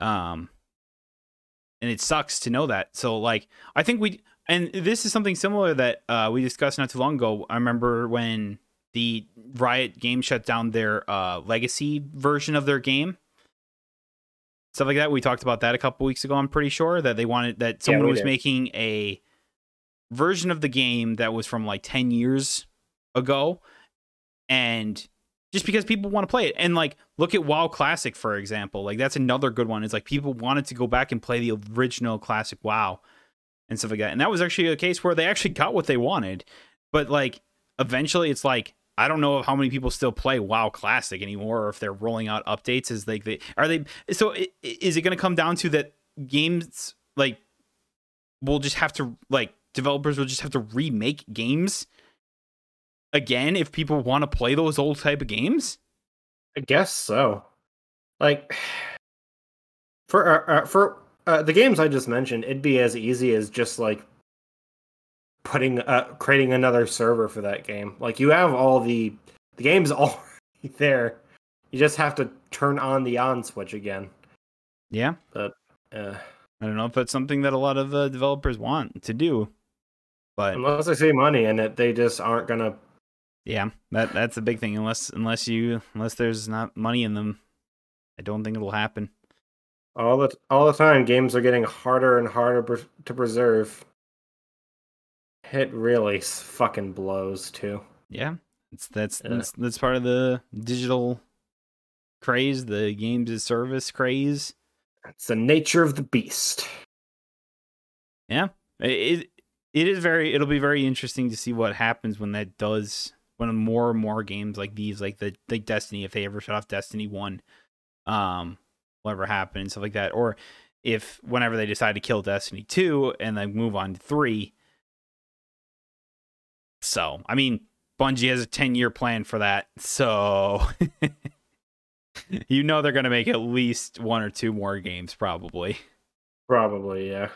And it sucks to know that. So like, I think and this is something similar that we discussed not too long ago. I remember when the Riot game shut down their legacy version of their game. Stuff like that. We talked about that a couple weeks ago, I'm pretty sure, that they wanted that someone was making a version of the game that was from like 10 years ago. And just because people want to play it. And like, look at WoW Classic, for example. Like, that's another good one. It's like people wanted to go back and play the original classic WoW and stuff like that. And that was actually a case where they actually got what they wanted. But like, eventually it's like, I don't know how many people still play WoW Classic anymore, or if they're rolling out updates. Is it going to come down to that games like will just have to like developers will just have to remake games again if people want to play those old type of games? I guess so. Like, for the games I just mentioned, it'd be as easy as just like creating another server for that game. Like, you have all the game's already there. You just have to turn on the on switch again. Yeah. But I don't know if that's something that a lot of developers want to do. But unless they see money in it, they just aren't gonna. Yeah, that's a big thing. Unless there's not money in them, I don't think it'll happen. All the time, games are getting harder and harder to preserve. It really fucking blows too. Yeah, that's part of the digital craze, the games as service craze. It's the nature of the beast. Yeah, it is very. It'll be very interesting to see what happens when that does. When more and more games like these, like the Destiny, if they ever shut off Destiny 1, whatever happened and stuff like that, or if whenever they decide to kill Destiny 2 and then move on to 3. So, I mean, Bungie has a 10-year plan for that, so you know they're going to make at least one or two more games, probably. Probably, yeah.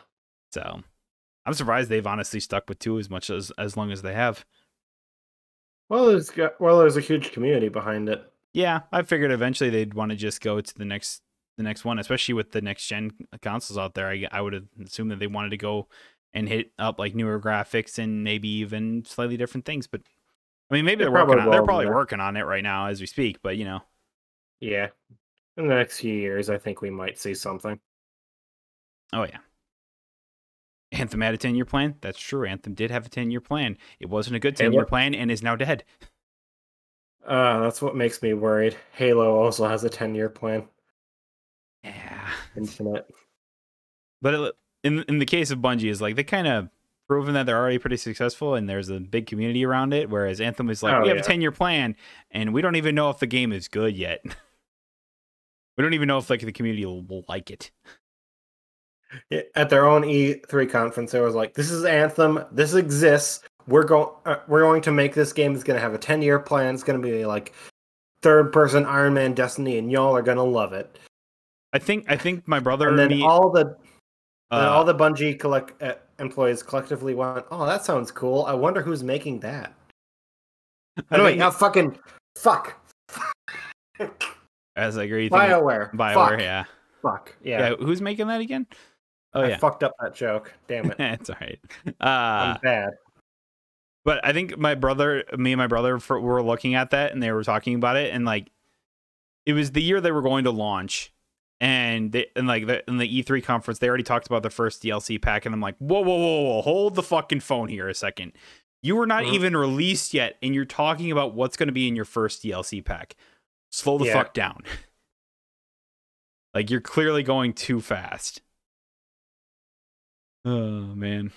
So, I'm surprised they've honestly stuck with 2 as much as long as they have. Well, there's a huge community behind it. Yeah, I figured eventually they'd want to just go to the next one, especially with the next-gen consoles out there. I would assume that they wanted to go and hit up like newer graphics and maybe even slightly different things. But I mean, maybe they're probably working on it right now as we speak, but you know. Yeah. In the next few years, I think we might see something. Oh yeah. Anthem had a 10-year plan. That's true. Anthem did have a 10-year plan. It wasn't a good 10-year plan and is now dead. That's what makes me worried. Halo also has a 10-year plan. Yeah. Infinite. But in the case of Bungie, is like they kind of proven that they're already pretty successful and there's a big community around it, whereas Anthem is like, we have a 10-year plan and we don't even know if the game is good yet. We don't even know if like the community will like it. At their own E3 conference, there was like, this is Anthem, this exists, we're going to make this game. It's going to have a 10-year plan. It's going to be like third-person Iron Man Destiny, and y'all are going to love it. I think my brother and then me, all the Bungie employees collectively went, oh, that sounds cool. I wonder who's making that. Anyway, now fucking fuck. As I agree, BioWare, yeah. Fuck, yeah. Who's making that again? Oh, I fucked up that joke. Damn it. It's all right. I'm bad. But I think me and my brother were looking at that, and they were talking about it, and like it was the year they were going to launch. And in the E3 conference, they already talked about the first DLC pack, and I'm like, whoa, hold the fucking phone here a second. You were not even released yet, and you're talking about what's going to be in your first DLC pack. Slow the fuck down. Like, you're clearly going too fast. Oh, man.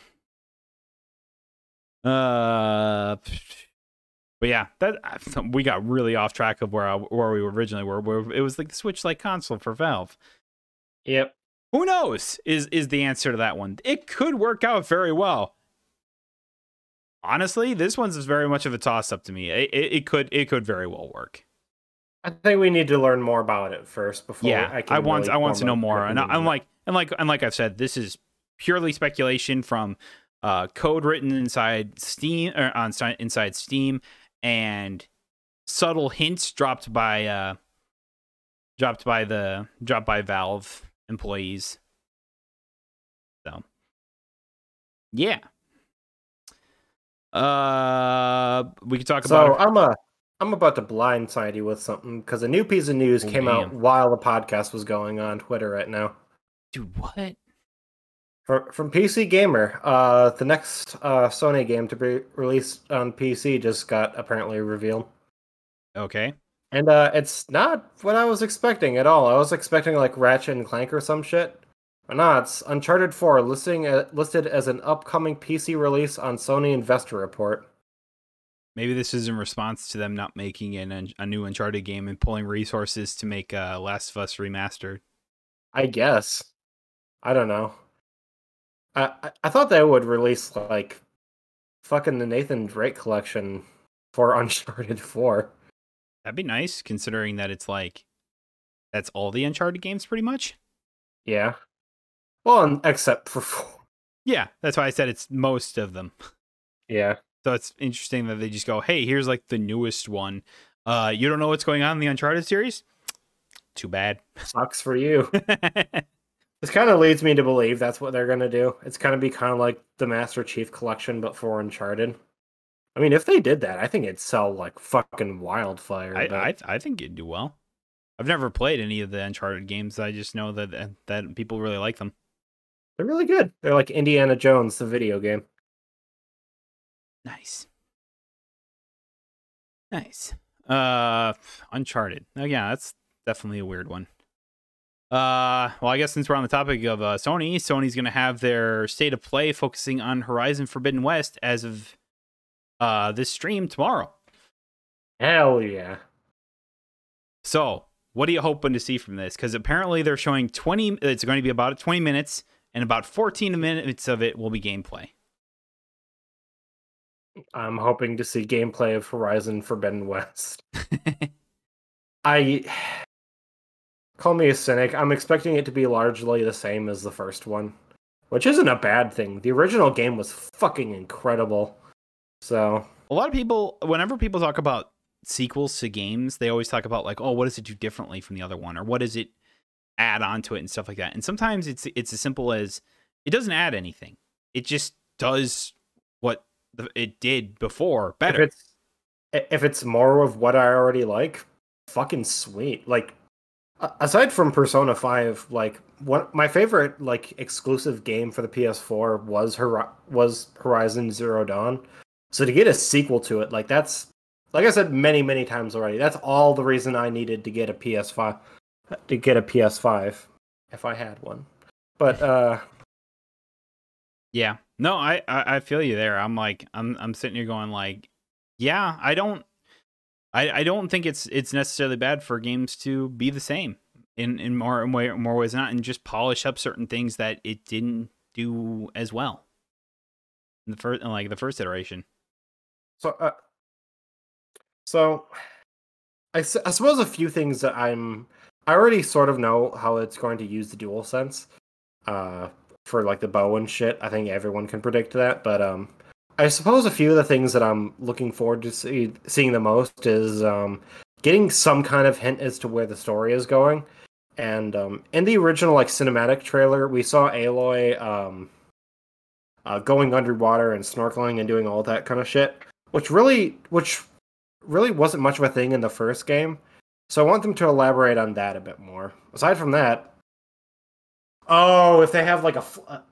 But yeah, we got really off track of where we originally were. Where it was like the Switch-like console for Valve. Yep. Who knows? Is the answer to that one? It could work out very well. Honestly, this one's very much of a toss-up to me. It could very well work. I think we need to learn more about it first before. Yeah, I want to know more, and like I've said, this is purely speculation from code written inside Steam. And subtle hints dropped by Valve employees. So yeah, we could talk about. So I'm about to blindside you with something because a new piece of news came out while the podcast was going on Twitter right now. Dude, what? From PC Gamer, the next Sony game to be released on PC just got apparently revealed. Okay. And it's not what I was expecting at all. I was expecting like Ratchet and Clank or some shit. But no, it's Uncharted 4 listed as an upcoming PC release on Sony Investor Report. Maybe this is in response to them not making a new Uncharted game and pulling resources to make Last of Us Remastered. I guess. I don't know. I thought they would release like fucking the Nathan Drake collection for Uncharted 4. That'd be nice, considering that it's like that's all the Uncharted games pretty much. Yeah. Well, except for 4. Yeah, that's why I said it's most of them. Yeah. So it's interesting that they just go, hey, here's like the newest one. You don't know what's going on in the Uncharted series? Too bad. Sucks for you. This kind of leads me to believe that's what they're going to do. It's going to be kind of like the Master Chief Collection, but for Uncharted. I mean, if they did that, I think it'd sell like fucking wildfire. I think it'd do well. I've never played any of the Uncharted games. I just know that people really like them. They're really good. They're like Indiana Jones, the video game. Nice. Uncharted. Oh, yeah, that's definitely a weird one. Well, I guess since we're on the topic of Sony's going to have their state of play focusing on Horizon Forbidden West as of this stream tomorrow. Hell yeah. So, what are you hoping to see from this? Because apparently they're showing it's going to be about 20 minutes, and about 14 minutes of it will be gameplay. I'm hoping to see gameplay of Horizon Forbidden West. Call me a cynic. I'm expecting it to be largely the same as the first one, which isn't a bad thing. The original game was fucking incredible. So a lot of people, whenever people talk about sequels to games, they always talk about like, oh, what does it do differently from the other one? Or what does it add on to it and stuff like that? And sometimes it's as simple as it doesn't add anything. It just does what it did before better. If it's more of what I already like, fucking sweet. Like, aside from Persona 5, like what my favorite like exclusive game for the PS4 was Horizon Zero Dawn. So to get a sequel to it, like that's like I said many, many times already. That's all the reason I needed to get a PS5 if I had one. But yeah, no, I feel you there. I'm like I'm sitting here going like, yeah, I don't think it's necessarily bad for games to be the same in more ways than not, and just polish up certain things that it didn't do as well in the first iteration. So I suppose a few things that I already sort of know how it's going to use the DualSense for like the bow and shit. I think everyone can predict that, but I suppose a few of the things that I'm looking forward to seeing the most is getting some kind of hint as to where the story is going. And in the original like cinematic trailer, we saw Aloy going underwater and snorkeling and doing all that kind of shit, which really wasn't much of a thing in the first game. So I want them to elaborate on that a bit more. Aside from that, if they have like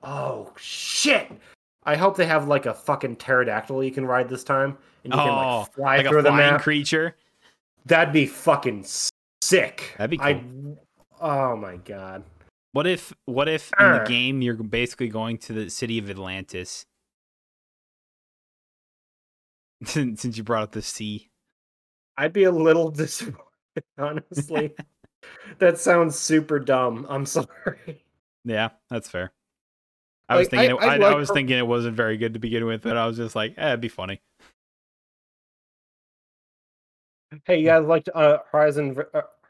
oh shit! I hope they have like a fucking pterodactyl you can ride this time, and you can like fly like through the map. Creature. That'd be fucking sick. That'd be cool. Oh my god! What if in the game you're basically going to the city of Atlantis? Since you brought up the sea, I'd be a little disappointed, honestly. That sounds super dumb. I'm sorry. Yeah, that's fair. I was thinking it wasn't very good to begin with, but I was just like, it'd be funny. Hey, you guys liked Horizon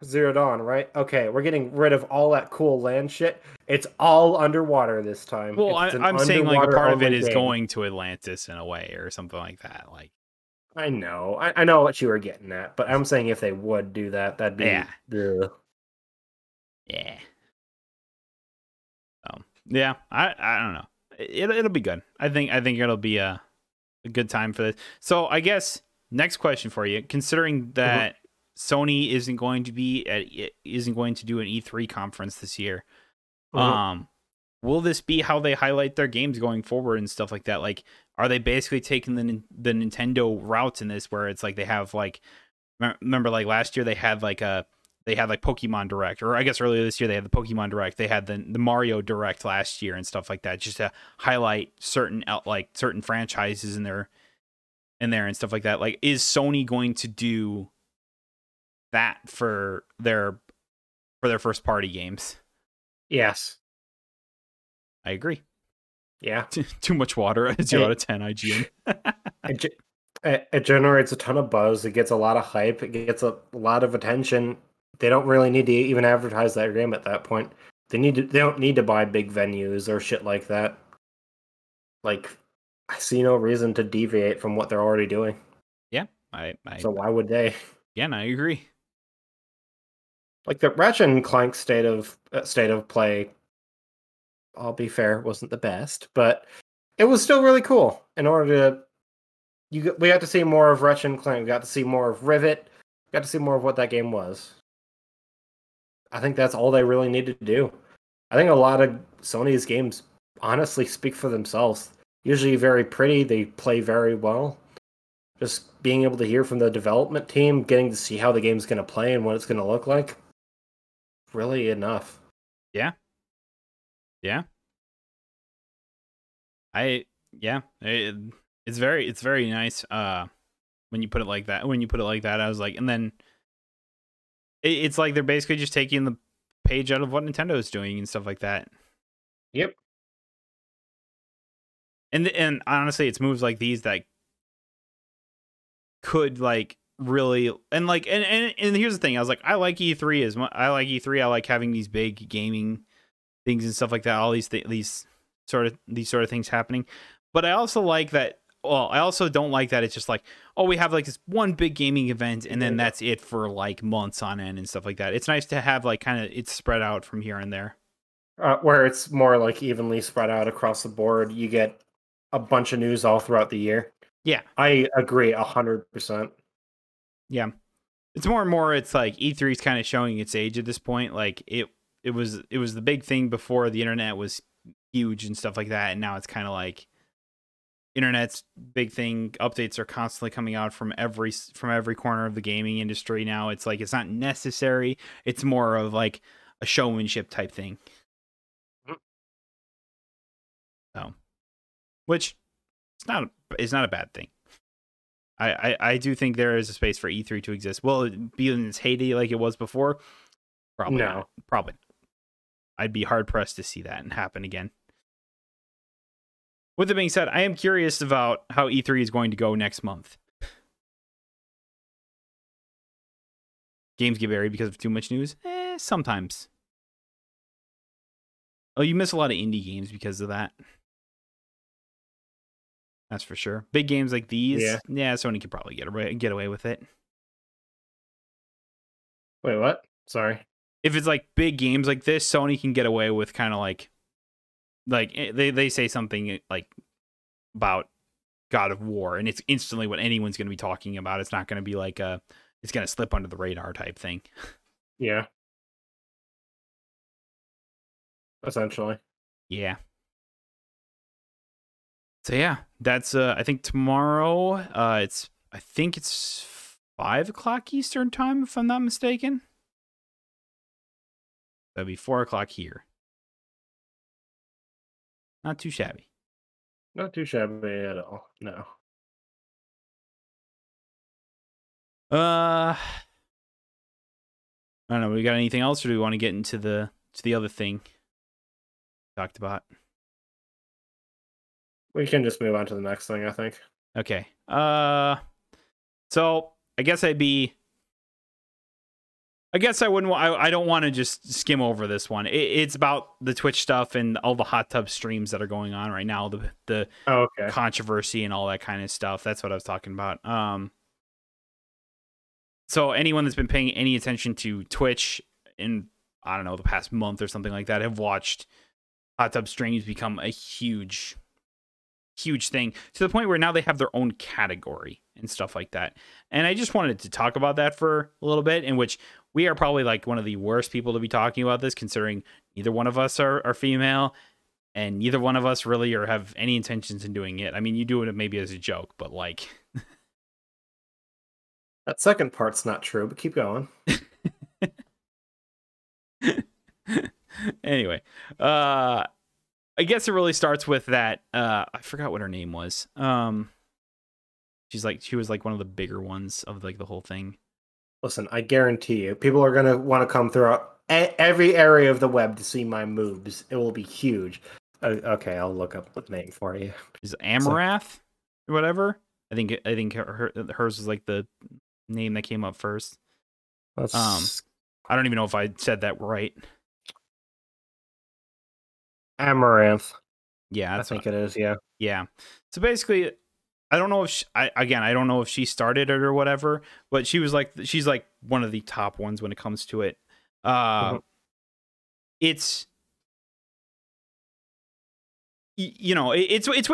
Zero Dawn, right? Okay, we're getting rid of all that cool land shit. It's all underwater this time. Well, I'm saying like a part of it is going to Atlantis in a way or something like that. Like, I know what you were getting at, but I'm saying if they would do that, that'd be yeah. Yeah, I don't know. It'll be good. I think it'll be a good time for this. So I guess next question for you, considering that Sony isn't going to do an E3 conference this year, will this be how they highlight their games going forward and stuff like that? Like, are they basically taking the Nintendo route in this, where it's like they have like, remember like last year they had like Pokemon Direct, or I guess earlier this year they had the Pokemon Direct, they had the Mario Direct last year and stuff like that, just to highlight certain franchises in there and stuff like that. Like, is Sony going to do that for their first party games? Yes, I agree. Yeah, too much water. A 0 out of 10 IGN. It generates a ton of buzz. It gets a lot of hype. It gets a lot of attention. They don't really need to even advertise that game at that point. They don't need to buy big venues or shit like that. Like, I see no reason to deviate from what they're already doing. Yeah, so why would they? Yeah, I agree. Like the Ratchet and Clank state of play, I'll be fair, wasn't the best, but it was still really cool. We got to see more of Ratchet and Clank. We got to see more of Rivet. We got to see more of what that game was. I think that's all they really needed to do. I think a lot of Sony's games honestly speak for themselves. Usually very pretty. They play very well. Just being able to hear from the development team, getting to see how the game's going to play and what it's going to look like, really enough. Yeah. It's very nice when you put it like that. I was like, and then it's like they're basically just taking the page out of what Nintendo is doing and stuff like that. Yep. And honestly, it's moves like these that could like really and here's the thing. I was like, I like E3 as much. I like E3. I like having these big gaming things and stuff like that. All these sort of things happening. But I also like that. Well, I also don't like that it's just like, oh, we have like this one big gaming event and then that's it for like months on end and stuff like that. It's nice to have like kind of it's spread out from here and there, where it's more like evenly spread out across the board. You get a bunch of news all throughout the year. Yeah, I agree 100%. Yeah, it's more and more. It's like E3 is kind of showing its age at this point. Like it was the big thing before the internet was huge and stuff like that, and now it's kind of like internet's big thing. Updates are constantly coming out from every corner of the gaming industry now. It's like it's not necessary. It's more of like a showmanship type thing. So, which it's not a bad thing. I do think there is a space for E3 to exist. Will it be in its heyday like it was before? Probably no. Not. Probably not. I'd be hard pressed to see that happen again. With that being said, I am curious about how E3 is going to go next month. Games get buried because of too much news? Sometimes. Oh, you miss a lot of indie games because of that. That's for sure. Big games like these, yeah Sony could probably get away with it. Wait, what? Sorry. If it's like big games like this, Sony can get away with kind of like they say something like about God of War, and it's instantly what anyone's going to be talking about. It's not going to be like a, it's going to slip under the radar type thing. Yeah. Essentially. Yeah. So yeah, that's I think tomorrow. I think it's 5 o'clock Eastern time, if I'm not mistaken. That'd be 4 o'clock here. Not too shabby. Not too shabby at all. No. I don't know. We got anything else, or do we want to get into the other thing we talked about? We can just move on to the next thing, I think. Okay. So I guess I don't want to just skim over this one. It's about the Twitch stuff and all the hot tub streams that are going on right now, the controversy and all that kind of stuff. That's what I was talking about. So anyone that's been paying any attention to Twitch in, I don't know, the past month or something like that, have watched hot tub streams become a huge thing, to the point where now they have their own category and stuff like that. And I just wanted to talk about that for a little bit, in which we are probably like one of the worst people to be talking about this, considering neither one of us are female, and neither one of us really or have any intentions in doing it. I mean, you do it maybe as a joke, but like that second part's not true, but keep going. Anyway, I guess it really starts with that. I forgot what her name was. She was like one of the bigger ones of like the whole thing. Listen, I guarantee you, people are going to want to come throughout every area of the web to see my moves. It will be huge. Okay, I'll look up the name for you. Is Amarath or whatever? I think hers was like the name that came up first. That's... I don't even know if I said that right. Amaranth. Yeah, that's I think it is. Yeah. Yeah. So basically, I don't know if she started it or whatever, but she was like, she's like one of the top ones when it comes to it. It's what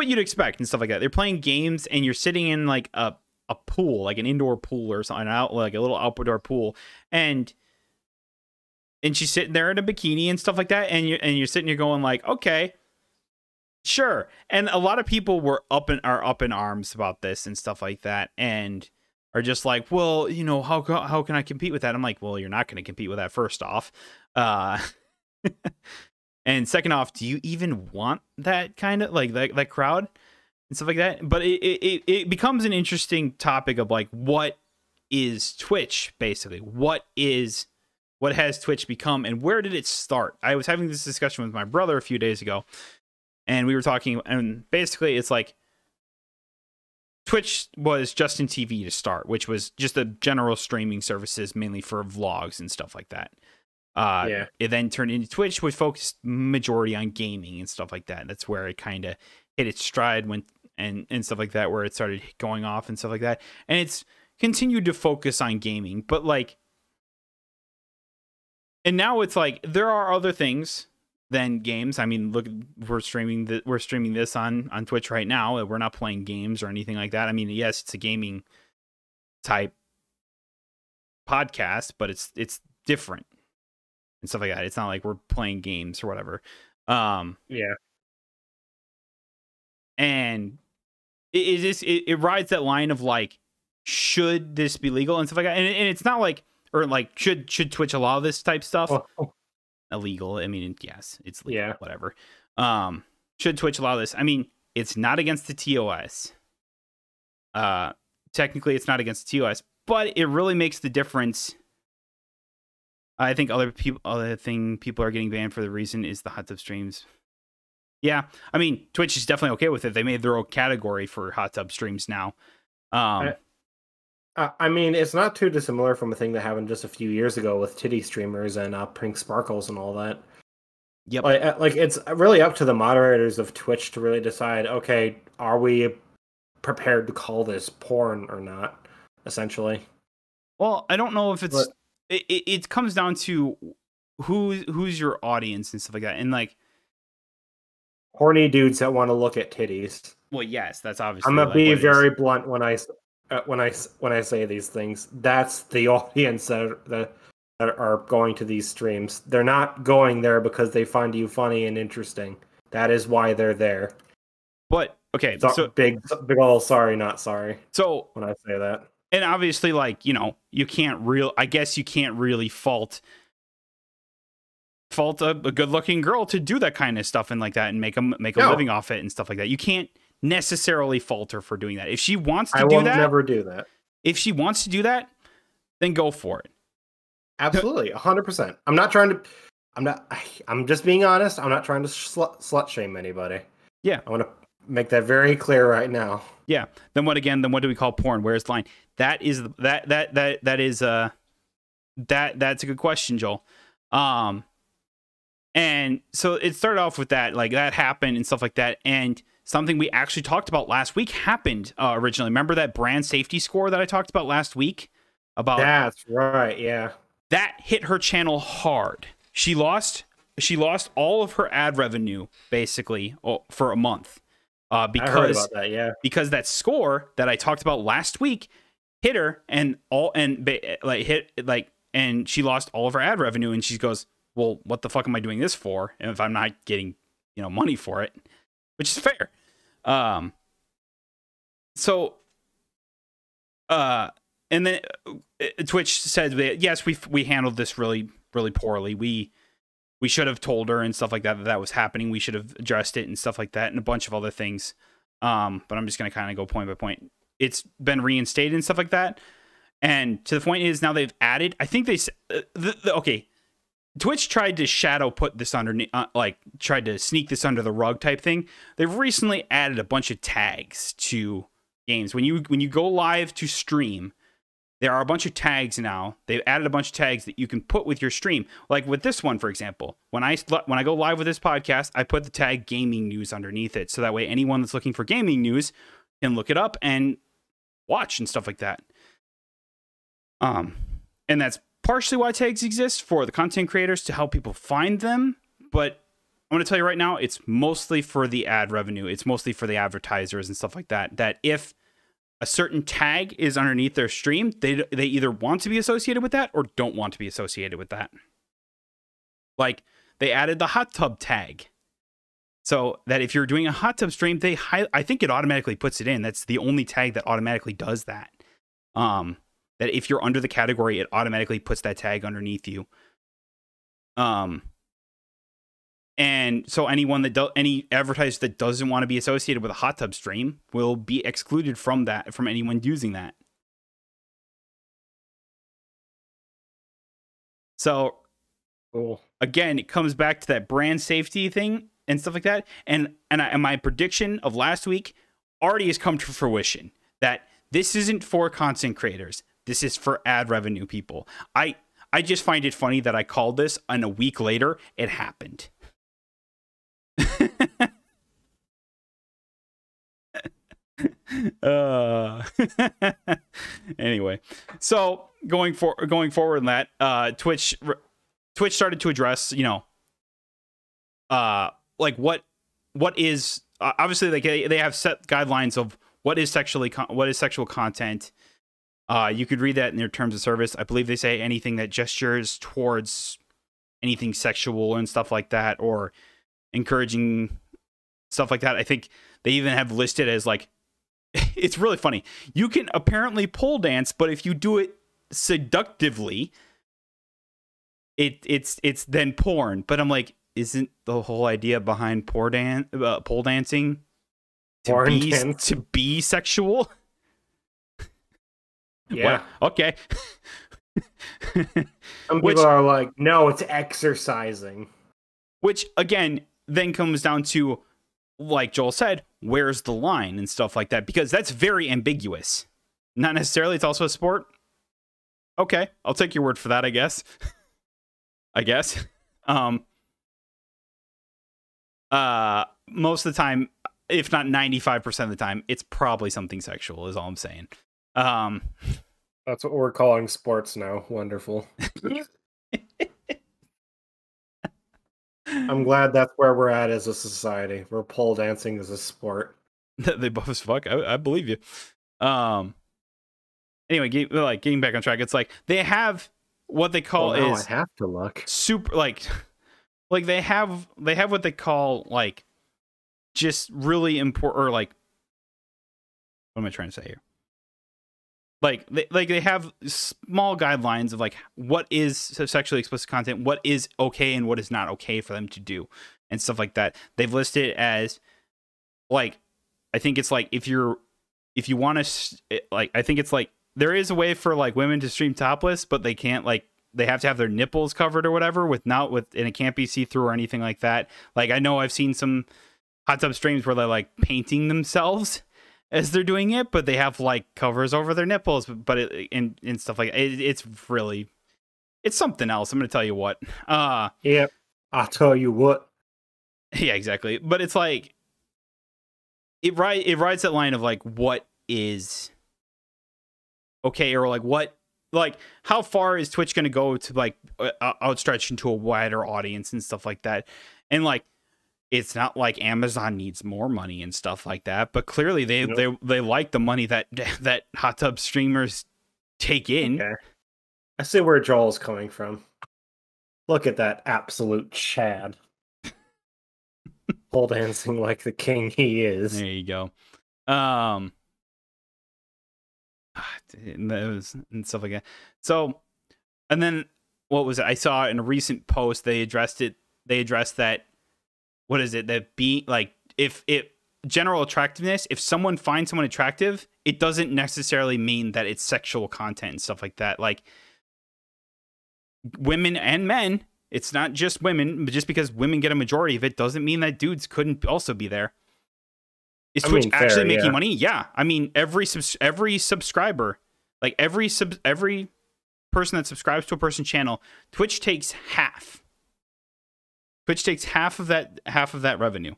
you'd expect and stuff like that. They're playing games and you're sitting in like a pool, like an indoor pool or something, out like a little outdoor pool, and she's sitting there in a bikini and stuff like that, and you're sitting here going like, okay. Sure. And a lot of people are up in arms about this and stuff like that, and are just like, well, you know, how can I compete with that? I'm like, well, you're not going to compete with that, first off. And second off, do you even want that kind of like that crowd and stuff like that? But it becomes an interesting topic of like, what is Twitch basically? What has Twitch become, and where did it start? I was having this discussion with my brother a few days ago, and we were talking, and basically it's like Twitch was Justin TV to start, which was just the general streaming services, mainly for vlogs and stuff like that. It then turned into Twitch, which focused majority on gaming and stuff like that. That's where it kind of hit its stride and stuff like that, where it started going off and stuff like that. And it's continued to focus on gaming, but like, and now it's like there are other things than games. I mean, look, we're streaming this on Twitch right now. We're not playing games or anything like that. I mean, yes, it's a gaming type podcast, but it's different and stuff like that. It's not like we're playing games or whatever. And it rides that line of like, should this be legal and stuff like that? And it's not like, or like, should Twitch allow this type stuff? Oh. Illegal. I mean, yes, it's legal, whatever. Should Twitch allow this? I mean, it's not against the TOS. Technically, it's not against the TOS, but it really makes the difference. I think other thing people are getting banned for the reason is the hot tub streams. Yeah, I mean, Twitch is definitely okay with it. They made their own category for hot tub streams now. I mean, it's not too dissimilar from a thing that happened just a few years ago with titty streamers and Pink Sparkles and all that. Yep. Like, it's really up to the moderators of Twitch to really decide, okay, are we prepared to call this porn or not, essentially? Well, I don't know if it's... But, it comes down to who's your audience and stuff like that. And, like... horny dudes that want to look at titties. Well, yes, that's obviously... I'm going to be very blunt when I say these things. That's the audience that are going to these streams. They're not going there because they find you funny and interesting. That is why they're there. But okay, so big ol' sorry, not sorry. So when I say that, and obviously, like, you know, I guess you can't really fault a good-looking girl to do that kind of stuff and like that and make a living off it and stuff like that. You can't necessarily fault her for doing that. If she wants to do that, I will never do that. If she wants to do that, then go for it. Absolutely, 100%. I'm just being honest. I'm not trying to slut shame anybody. Yeah, I want to make that very clear right now. Yeah. Then what again? Then what do we call porn? Where's the line? That is that's a good question, Joel. And so it started off with that, like that happened and stuff like that, and something we actually talked about last week happened originally. Remember that brand safety score that I talked about last week? About that's right. Yeah. That hit her channel hard. She lost all of her ad revenue basically for a month because I heard about that, yeah. Because that score that I talked about last week hit her and she lost all of her ad revenue, and she goes, "Well, what the fuck am I doing this for? And if I'm not getting, you know, money for it," which is fair. And then Twitch said, yes, we handled this really, really poorly. We should have told her and stuff like that was happening. We should have addressed it and stuff like that and a bunch of other things. But I'm just going to kind of go point by point. It's been reinstated and stuff like that. And to the point is now they've added, I think they okay. Twitch tried to put this underneath, tried to sneak this under the rug type thing. They've recently added a bunch of tags to games. When you go live to stream, there are a bunch of tags now. They've added a bunch of tags that you can put with your stream. Like with this one, for example, when I go live with this podcast, I put the tag gaming news underneath it. So that way anyone that's looking for gaming news can look it up and watch and stuff like that. And that's partially why tags exist, for the content creators to help people find them. But I'm going to tell you right now, it's mostly for the ad revenue. It's mostly for the advertisers and stuff like that, that if a certain tag is underneath their stream, they either want to be associated with that or don't want to be associated with that. Like, they added the hot tub tag, so that if you're doing a hot tub stream, I think it automatically puts it in. That's the only tag that automatically does that. That if you're under the category, it automatically puts that tag underneath you. And so anyone any advertiser that doesn't want to be associated with a hot tub stream will be excluded from that, from anyone using that. So again, it comes back to that brand safety thing and stuff like that. And my prediction of last week already has come to fruition, that this isn't for content creators. This is for ad revenue people. I just find it funny that I called this and a week later it happened. Anyway, so going forward in that, Twitch started to address, you know, like what is obviously, like, they have set guidelines of what is sexual content. You could read that in their terms of service. I believe they say anything that gestures towards anything sexual and stuff like that, or encouraging stuff like that. I think they even have listed as, like, it's really funny, you can apparently pole dance, but if you do it seductively, it's then porn. But I'm like, isn't the whole idea behind pole dancing to be sexual? Yeah. Well, okay. Some people are like, no, it's exercising. Which, again, then comes down to, like Joel said, where's the line and stuff like that? Because that's very ambiguous. Not necessarily. It's also a sport. Okay, I'll take your word for that, I guess. I guess. Most of the time, if not 95% of the time, it's probably something sexual, is all I'm saying. That's what we're calling sports now. Wonderful. I'm glad that's where we're at as a society. We're pole dancing as a sport. They buff as fuck. I believe you. Anyway, getting back on track, it's like they have what they call I have to look super like they have what they call like just really important or like what am I trying to say here? Like they have small guidelines of like what is sexually explicit content, what is okay and what is not okay for them to do and stuff like that. They've listed it as like I think it's like if you want to like I think it's like there is a way for like women to stream topless, but they can't like they have to have their nipples covered or whatever and it can't be see-through or anything like that. Like I know I've seen some hot tub streams where they're like painting themselves as they're doing it, but they have like covers over their nipples, but it, and stuff like that. It's something else. I'm gonna tell you what. Yeah, I'll tell you what. Yeah, exactly. But it's like it rides that line of like what is okay or like what like how far is Twitch gonna go to like outstretch into a wider audience and stuff like that, and like. It's not like Amazon needs more money and stuff like that, but clearly they like the money that hot tub streamers take in. Okay. I see where Joel's coming from. Look at that absolute Chad. Pole dancing like the king he is. There you go. And stuff like that. So, and then what was it? I saw in a recent post they addressed it. They addressed that. What is it that be like if general attractiveness, if someone finds someone attractive, it doesn't necessarily mean that it's sexual content and stuff like that. Like women and men, it's not just women, but just because women get a majority of it doesn't mean that dudes couldn't also be there. Is Twitch actually making money? Yeah. I mean, every subscriber, like every person that subscribes to a person's channel, Twitch takes half. Twitch takes half of that revenue.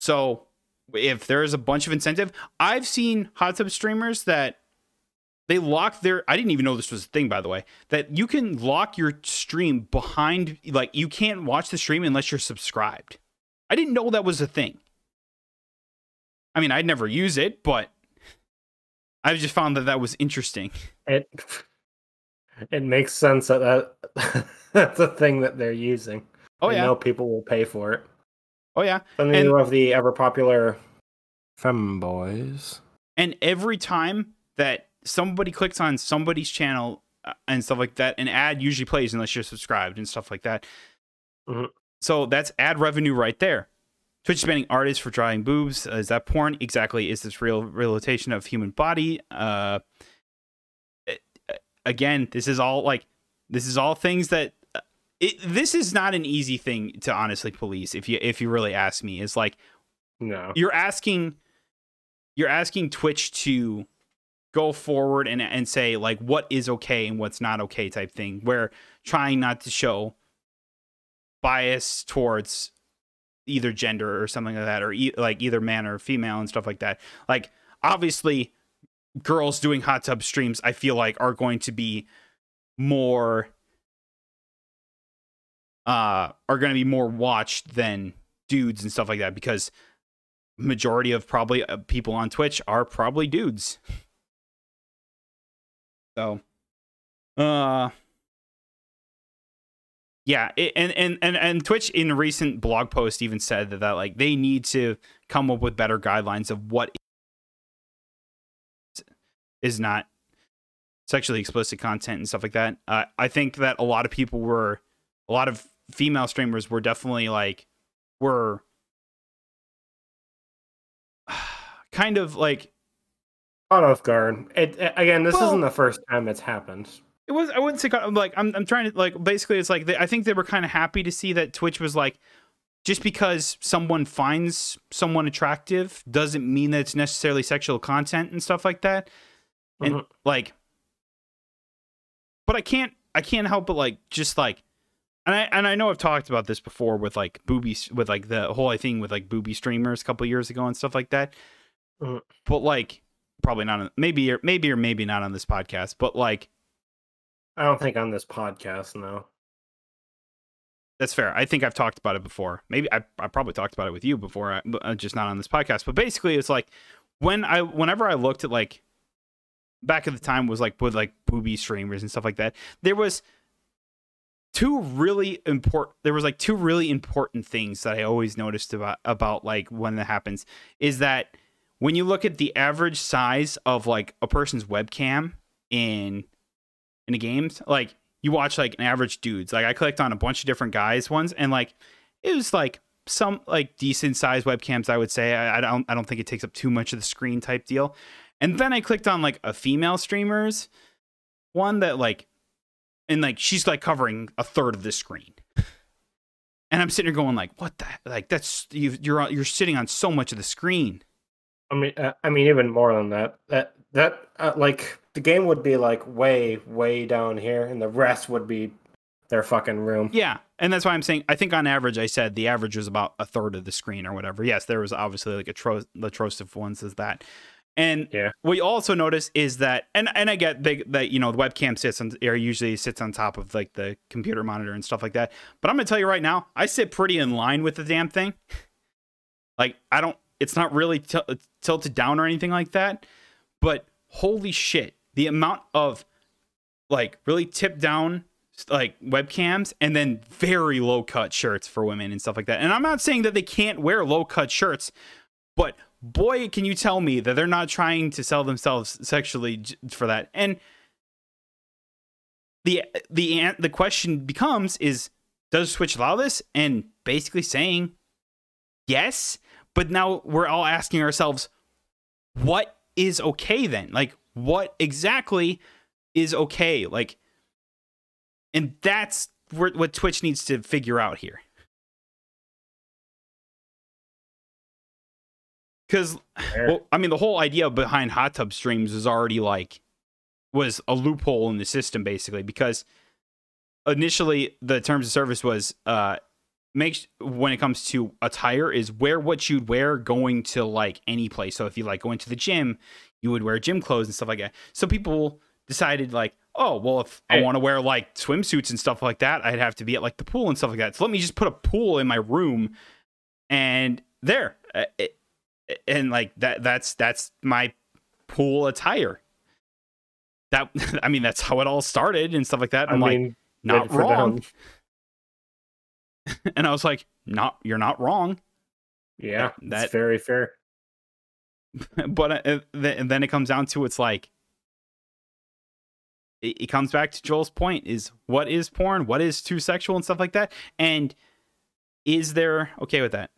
So if there is a bunch of incentive, I've seen hot tub streamers that they lock their, I didn't even know this was a thing, by the way, that you can lock your stream behind, like you can't watch the stream unless you're subscribed. I didn't know that was a thing. I mean, I'd never use it, but I've just found that was interesting. It makes sense that that's a thing that they're using. Oh yeah, I know people will pay for it. Oh yeah, and of the ever popular femboys. And every time that somebody clicks on somebody's channel and stuff like that, an ad usually plays unless you're subscribed and stuff like that. Mm-hmm. So that's ad revenue right there. Twitch is banning artists for drawing boobs. Is that porn? Exactly. Is this real realization of human body? Again, this is all things that this is not an easy thing to honestly police. If you really ask me, it's like, no, you're asking Twitch to go forward and say like what is okay and what's not okay type thing. We're trying not to show bias towards either gender or something like that, or like either man or female and stuff like that. Like obviously. Girls doing hot tub streams, I feel like, are going to be more watched than dudes and stuff like that, because majority of probably people on Twitch are probably dudes. So yeah, and Twitch in a recent blog post even said that like they need to come up with better guidelines of what is not sexually explicit content and stuff like that. I think that a lot of female streamers were definitely like, were kind of like caught off guard. This isn't the first time it's happened. It was, I wouldn't say, like, I'm trying to like, basically it's like, I think they were kind of happy to see that Twitch was like, just because someone finds someone attractive doesn't mean that it's necessarily sexual content and stuff like that. And but I can't help but and I know I've talked about this before with the whole thing with booby streamers a couple years ago and stuff like that. But probably not, maybe or maybe not on this podcast, but I don't think on this podcast, no. That's fair. I think I've talked about it before. Maybe I probably talked about it with you before, just not on this podcast. But basically, it's whenever I looked at back at the time was with booby streamers and stuff like that, there was two really important things that I always noticed about when that happens, is that when you look at the average size of a person's webcam in the games, you watch an average dudes. I clicked on a bunch of different guys ones, and it was some decent sized webcams, I would say. I don't think it takes up too much of the screen type deal. And then I clicked on a female streamer's one that she's covering a third of the screen. And I'm sitting here going what the heck? That's you're sitting on so much of the screen. I mean even more than that. The game would be way down here, and the rest would be their fucking room. Yeah, and that's why I'm saying I think on average I said the average was about a third of the screen or whatever. Yes, there was obviously atrocious ones as that. And yeah. What you also notice is that, and I get that the webcam usually sits on top of the computer monitor and stuff like that. But I'm gonna tell you right now, I sit pretty in line with the damn thing. It's not really tilted down or anything like that. But holy shit, the amount of really tipped down webcams and then very low cut shirts for women and stuff like that. And I'm not saying that they can't wear low cut shirts, but boy, can you tell me that they're not trying to sell themselves sexually for that. And the question becomes is, does Switch allow this? And basically saying yes, but now we're all asking ourselves, what is okay then? What exactly is okay? And that's what Twitch needs to figure out here. Because, the whole idea behind hot tub streams was already was a loophole in the system, basically, because initially the terms of service was when it comes to attire is wear what you'd wear going to any place. So if you go into the gym, you would wear gym clothes and stuff like that. So people decided if I want to wear swimsuits and stuff like that, I'd have to be at the pool and stuff like that. So let me just put a pool in my room and there. That's my pool attire. That's how it all started and stuff like that. Not wrong. And I was you're not wrong. Yeah, that's very fair. But then it comes down to it comes back to Joel's point: is what is porn, what is too sexual and stuff like that, and is there okay with that?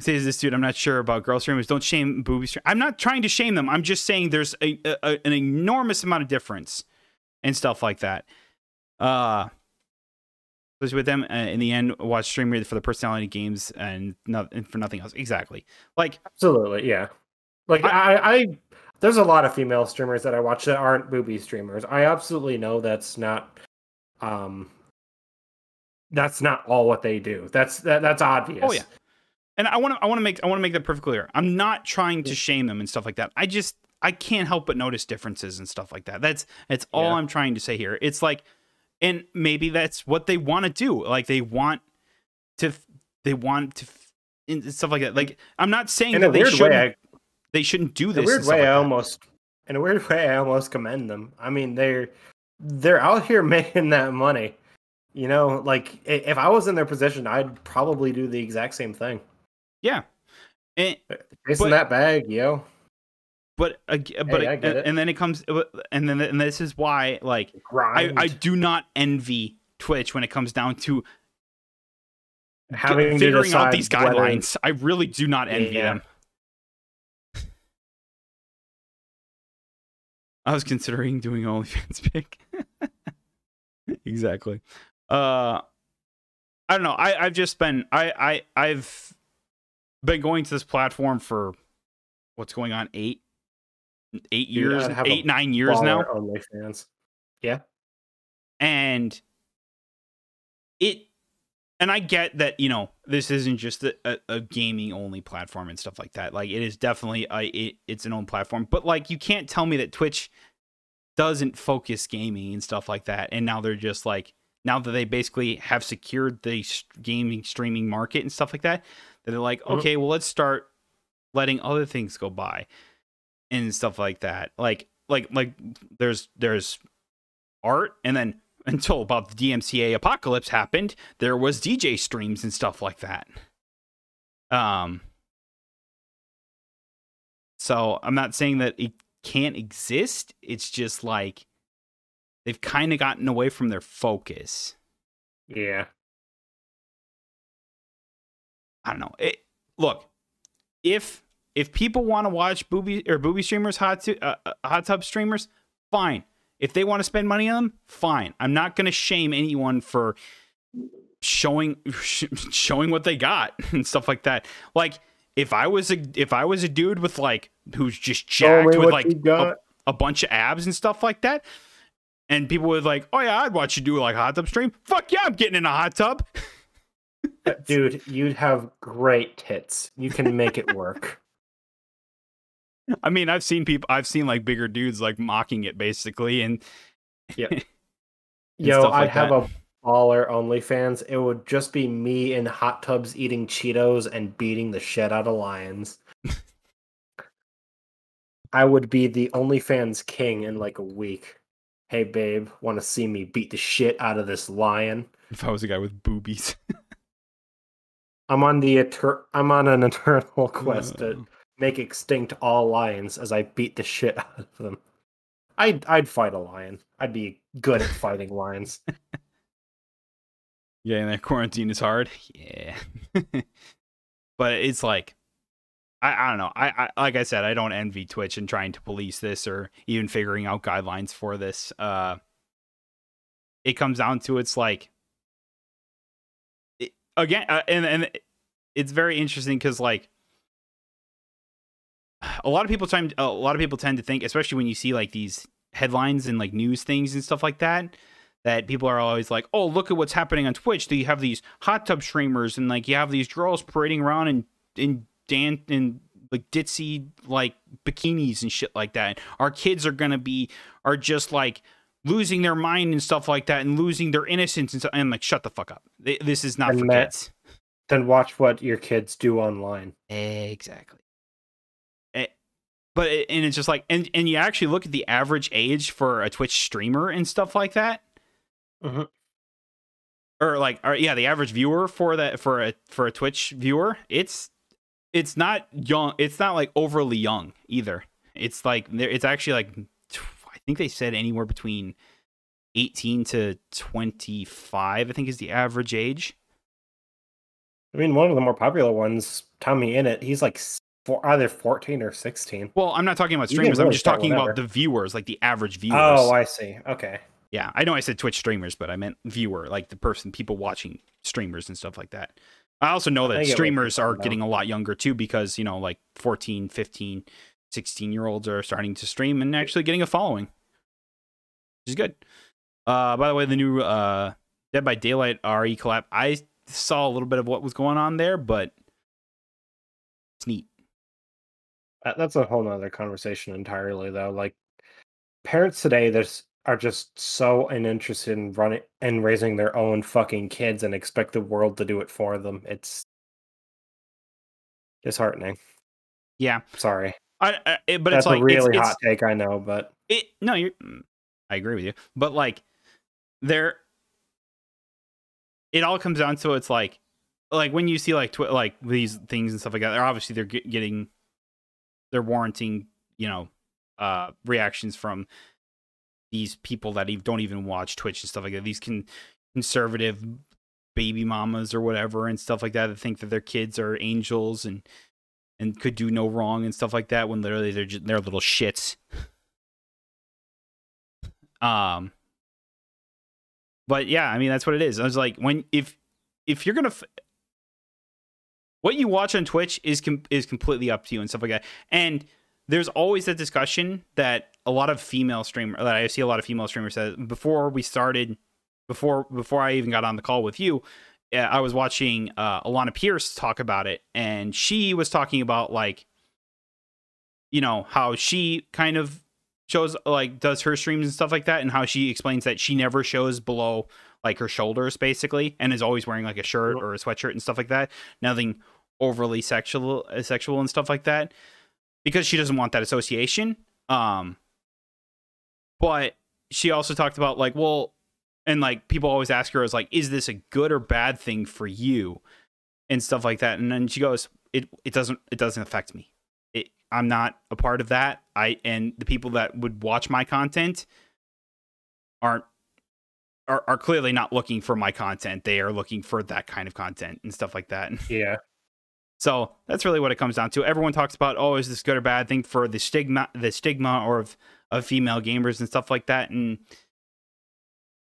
Says this dude, I'm not sure about girl streamers. Don't shame booby streamers. I'm not trying to shame them. I'm just saying there's an enormous amount of difference and stuff like that. With them in the end, watch streamer for the personality games and for nothing else. Exactly. Absolutely, yeah. I there's a lot of female streamers that I watch that aren't booby streamers. I absolutely know that's not all what they do. That's obvious. Oh yeah. And I want to make that perfectly clear. I'm not trying to shame them and stuff like that. I can't help but notice differences and stuff like that. That's all I'm trying to say here. It's and maybe that's what they want to do. And stuff like that. I'm not saying that they shouldn't do this. In a weird way, I almost commend them. I mean, they're out here making that money. If I was in their position, I'd probably do the exact same thing. Yeah. Chasing that bag, yo. But this is why I do not envy Twitch when it comes down to figuring out these guidelines. I really do not envy them. I was considering doing OnlyFans pick. Exactly. I don't know. I've been going to this platform for what's going on 9 years now. Yeah. And I get that, you know, this isn't just a gaming only platform and stuff like that. Like, it is definitely it's an own platform, but like, you can't tell me that Twitch doesn't focus gaming and stuff like that. And now they're just like, now that they basically have secured the gaming streaming market and stuff like that, they're like, okay, well, let's start letting other things go by and stuff like that. Like there's art, and then until about the DMCA apocalypse happened, there was DJ streams and stuff like that. So I'm not saying that it can't exist. It's just like, they've kind of gotten away from their focus. Yeah. I don't know. Look, if people want to watch booby streamers, hot tub streamers, fine. If they want to spend money on them, fine. I'm not going to shame anyone for showing what they got and stuff like that. Like, if I was a dude with like, who's just jacked with like a bunch of abs and stuff like that, and people were like, oh yeah, I'd watch you do like a hot tub stream. Fuck yeah, I'm getting in a hot tub. Dude, you'd have great tits. You can make it work. I mean, I've seen like bigger dudes like mocking it basically. And yeah. And yo, I'd have a baller OnlyFans. It would just be me in hot tubs eating Cheetos and beating the shit out of lions. I would be the OnlyFans king in like a week. Hey, babe, want to see me beat the shit out of this lion? If I was a guy with boobies. I'm on an eternal quest to make extinct all lions as I beat the shit out of them. I'd fight a lion. I'd be good at fighting lions. Yeah, and that quarantine is hard. Yeah. But it's like, I don't know. I like I said, I don't envy Twitch in trying to police this or even figuring out guidelines for this. It comes down to, it's like, and it's very interesting because like a lot of people tend to think, especially when you see like these headlines and like news things and stuff like that, that people are always like, oh, look at what's happening on Twitch. You have these hot tub streamers and like you have these girls parading around in dance and like ditzy like bikinis and shit like that. Our kids are just like losing their mind and stuff like that and losing their innocence and stuff. And I'm like, shut the fuck up. This is not for kids. Then watch what your kids do online. Exactly. And it's just like, and you actually look at the average age for a Twitch streamer and stuff like that. Mm-hmm. The average viewer for that, for a Twitch viewer, it's not young. It's not like overly young either. It's like, it's actually like, I think they said anywhere between 18 to 25, I think, is the average age. I mean, one of the more popular ones, Tommy Innit, he's like either 14 or 16. Well, I'm not talking about streamers. Really, I'm just talking about the viewers, like the average viewers. Oh, I see. Okay. Yeah. I know I said Twitch streamers, but I meant viewer, like the people watching streamers and stuff like that. I also know that streamers are getting a lot younger too, because, you know, like 14, 15, 16-year-olds are starting to stream and actually getting a following, which is good. By the way, the new Dead by Daylight RE collab, I saw a little bit of what was going on there, but it's neat. That's a whole nother conversation entirely, though. Like, parents today, are just so uninterested in running and raising their own fucking kids and expect the world to do it for them. It's disheartening. Yeah, sorry. But that's, it's like, a really hot take, I know, but I agree with you. But like, it all comes down to, it's like when you see like like these things and stuff like that, they're warranting, you know, reactions from these people that don't even watch Twitch and stuff like that. These conservative baby mamas or whatever and stuff like that, that think that their kids are angels and could do no wrong and stuff like that, when literally they're little shits. But yeah, I mean, that's what it is. I was like, if you're gonna what you watch on Twitch is completely up to you and stuff like that. And there's always that discussion that a lot of female streamers, that I see a lot of female streamers say, before we started, before I even got on the call with you, I was watching Alana Pierce talk about it, and she was talking about, like, you know, how she kind of shows, like, does her streams and stuff like that, and how she explains that she never shows below, like, her shoulders, basically, and is always wearing, like, a shirt or a sweatshirt and stuff like that. Nothing overly sexual and stuff like that, because she doesn't want that association. But she also talked about, like, well, and, like, people always ask her, is like, is this a good or bad thing for you and stuff like that? And then she goes, it doesn't affect me. I'm not a part of that. And the people that would watch my content are clearly not looking for my content. They are looking for that kind of content and stuff like that. Yeah. So that's really what it comes down to. Everyone talks about, oh, is this good or bad thing for the stigma or of female gamers and stuff like that. And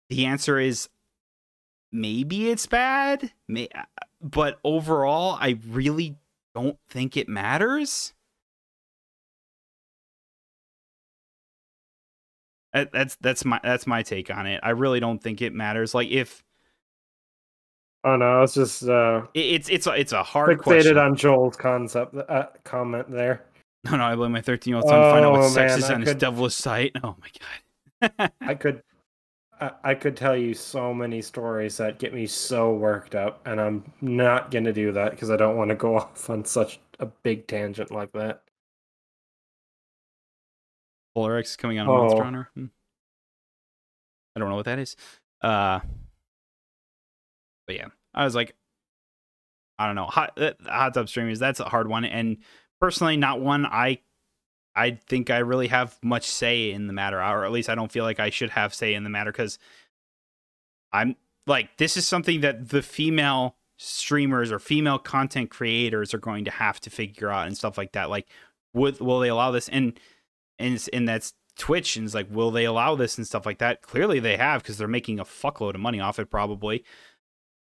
the answer is maybe it's bad, but overall, I really don't think it matters. That's my take on it. I really don't think it matters. Like, if oh no, it's just it's a hard fixated question on Joel's concept comment there. No, I blame my 13-year-old son to find out what sex is on his devilish site. Oh my god, I could tell you so many stories that get me so worked up, and I'm not gonna do that because I don't want to go off on such a big tangent like that. Polar X is coming out on Monster Hunter. I don't know what that is. But yeah, I was like, I don't know. Hot tub streamers, that's a hard one. And personally, not one I think I really have much say in the matter, or at least I don't feel like I should have say in the matter, because I'm like, this is something that the female streamers or female content creators are going to have to figure out and stuff like that. Like, will they allow this? And that's Twitch, and it's like, will they allow this and stuff like that? Clearly they have, because they're making a fuckload of money off it, probably.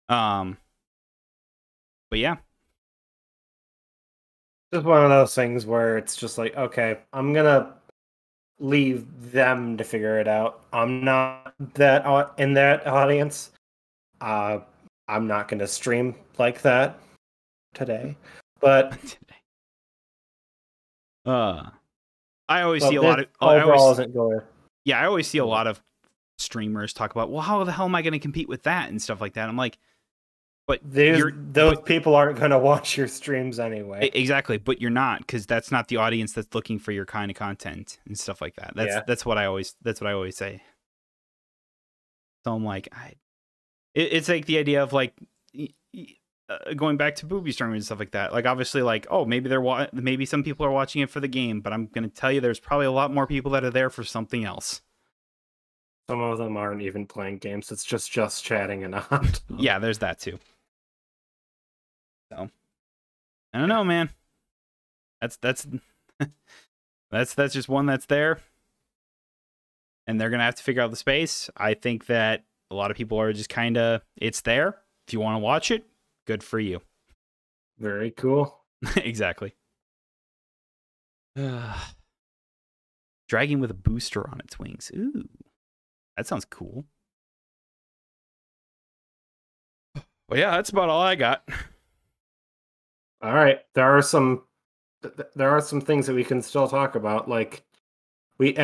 But yeah, just one of those things where it's just like, okay, I'm gonna leave them to figure it out. I'm not that in that audience. I'm not gonna stream like that today, but I always see a lot of streamers talk about, well, how the hell am I going to compete with that and stuff like that? I'm like, but people aren't going to watch your streams anyway. Exactly, but you're not, because that's not the audience that's looking for your kind of content and stuff like that. That's what I always say. So I'm like, it's like the idea of, like, going back to booby streaming and stuff like that. Like, obviously, like, oh, maybe maybe some people are watching it for the game, but I'm gonna tell you, there's probably a lot more people that are there for something else. Some of them aren't even playing games. It's just chatting and not. Yeah, there's that too. So I don't know, man. That's that's just one that's there, and they're gonna have to figure out the space. I think that a lot of people are just kind of, it's there. If you want to watch it, good for you. Very cool. Exactly. Dragon with a booster on its wings. Ooh, that sounds cool. Well, yeah, that's about all I got. All right, there are some things that we can still talk about. Like, we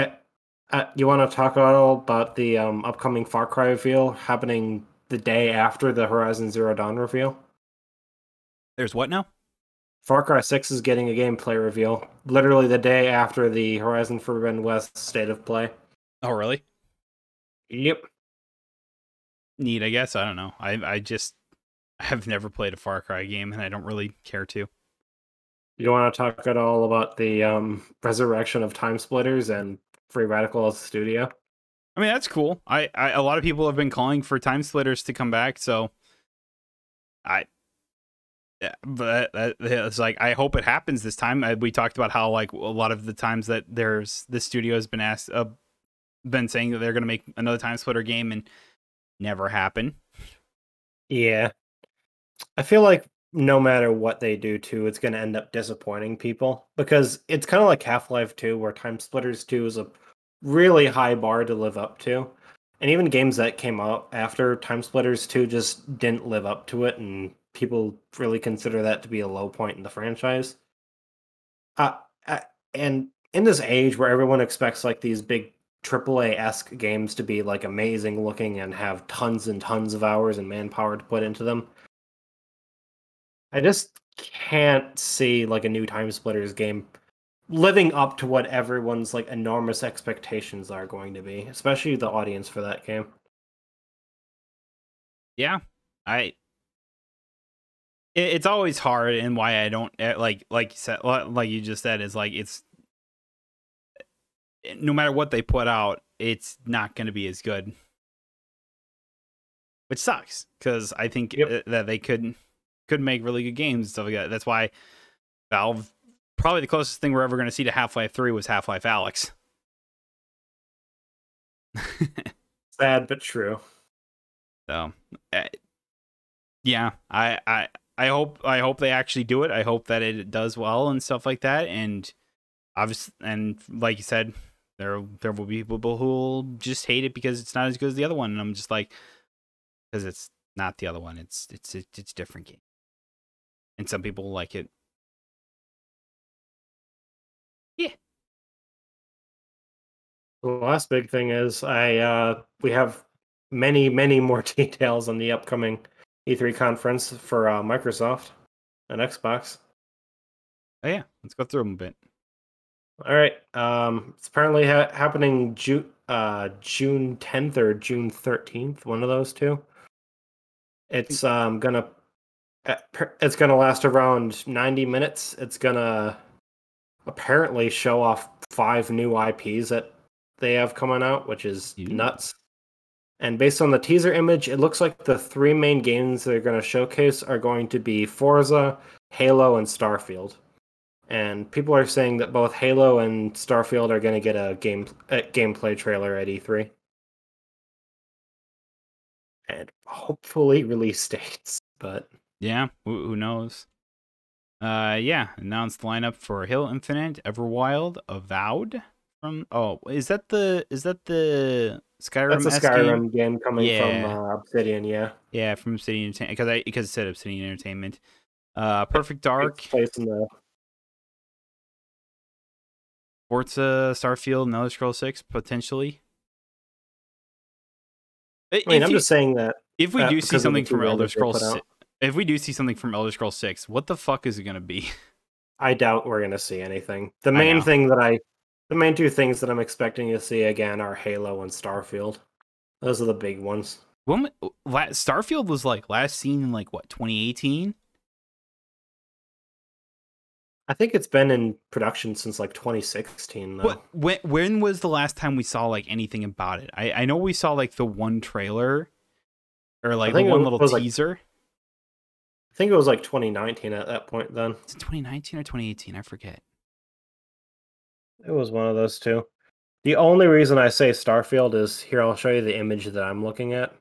you want to talk at all about the upcoming Far Cry reveal happening the day after the Horizon Zero Dawn reveal? There's what now? Far Cry 6 is getting a gameplay reveal literally the day after the Horizon Forbidden West state of play. Oh, really? Yep. Neat, I guess. I don't know. I just have never played a Far Cry game, and I don't really care to. You don't want to talk at all about the resurrection of Time Splitters and Free Radical Studio? I mean, that's cool. A lot of people have been calling for Time Splitters to come back, so but it's like, I hope it happens this time. We talked about how, like, a lot of the times that the studio has been asked, been saying that they're going to make another Time Splitter game and never happen. Yeah. I feel like no matter what they do too, it's going to end up disappointing people, because it's kind of like Half-Life 2, where Time Splitters 2 is a really high bar to live up to. And even games that came out after Time Splitters 2 just didn't live up to it, and people really consider that to be a low point in the franchise. And in this age where everyone expects like these big AAA-esque games to be like amazing looking and have tons and tons of hours and manpower to put into them, I just can't see like a new Time Splitters game living up to what everyone's like enormous expectations are going to be, especially the audience for that game. Yeah, it's always hard, and why I don't like you just said is like, it's no matter what they put out, it's not going to be as good, which sucks, because I think that they could make really good games and stuff like that. That's why Valve, probably the closest thing we're ever going to see to Half-Life 3 was Half-Life Alyx. Sad but true. So, yeah, I hope they actually do it. I hope that it does well and stuff like that. And obviously, and like you said, there will be people who will just hate it because it's not as good as the other one. And I'm just like, because it's not the other one. It's a different game. And some people like it. Yeah. The last big thing is we have many, many more details on the upcoming E3 conference for Microsoft and Xbox. Oh yeah, let's go through them a bit. All right. It's apparently happening June 10th or June 13th, one of those two. It's gonna last around 90 minutes. It's gonna apparently show off 5 new IPs that they have coming out, which is nuts. And based on the teaser image, it looks like the 3 main games they're going to showcase are going to be Forza, Halo, and Starfield. And people are saying that both Halo and Starfield are going to get a gameplay trailer at E3. And hopefully release dates, but... yeah, who knows? Yeah, announced lineup for Hill Infinite, Everwild, Avowed. Is that the Skyrim? That's a Skyrim game coming from Obsidian, yeah. Yeah, from Obsidian, because it said Obsidian Entertainment. Perfect Dark. Forza, Starfield, and Elder Scrolls 6 potentially. I'm just saying that if we do see something from Elder Scrolls 6. If we do see something from Elder Scrolls 6, what the fuck is it going to be? I doubt we're going to see anything. The main 2 things that I'm expecting to see again are Halo and Starfield. Those are the big ones. When Starfield was like last seen in like what, 2018? I think it's been in production since like 2016 though. But when was the last time we saw like anything about it? I know we saw like the one trailer or like the one little teaser. I think it was like 2019 at that point then. Is it 2019 or 2018? I forget. It was one of those two. The only reason I say Starfield is here, I'll show you the image that I'm looking at.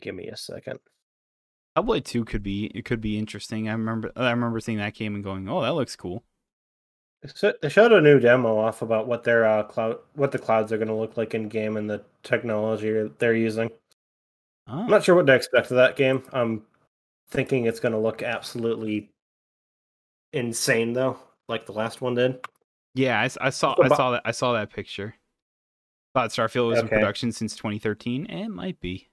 Give me a second. Hellblade 2 could be interesting. I remember seeing that game and going, "Oh, that looks cool." So they showed a new demo off about what their what the clouds are going to look like in game and the technology they're using. Oh. I'm not sure what to expect of that game. I'm thinking it's going to look absolutely insane, though, like the last one did. Yeah, I saw that picture. Thought Starfield was in production since 2013, and it might be.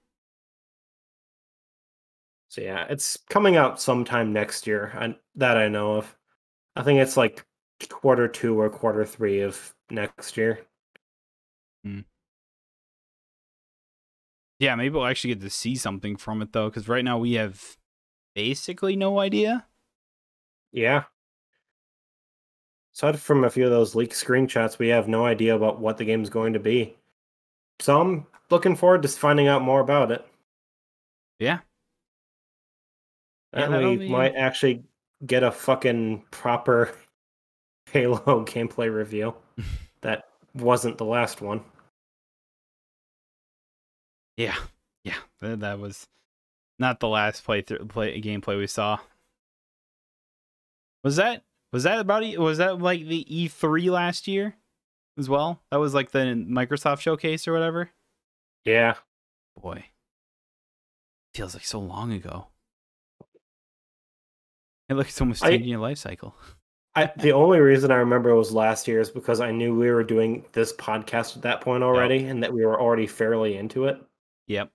So yeah, it's coming out sometime next year. That I know of. I think it's like quarter 2 or quarter 3 of next year. Yeah, maybe we'll actually get to see something from it, though, because right now we have basically no idea. Yeah. Aside from a few of those leaked screenshots, we have no idea about what the game's going to be. So I'm looking forward to finding out more about it. Yeah. And we might actually get a fucking proper Halo gameplay review that wasn't the last one. Yeah, yeah, that was not the last gameplay we saw. Was that like the E3 last year as well? That was like the Microsoft showcase or whatever. Yeah. Boy, feels like so long ago. It looks so much changing your life cycle. The only reason I remember it was last year is because I knew we were doing this podcast at that point already, and that we were already fairly into it. Yep.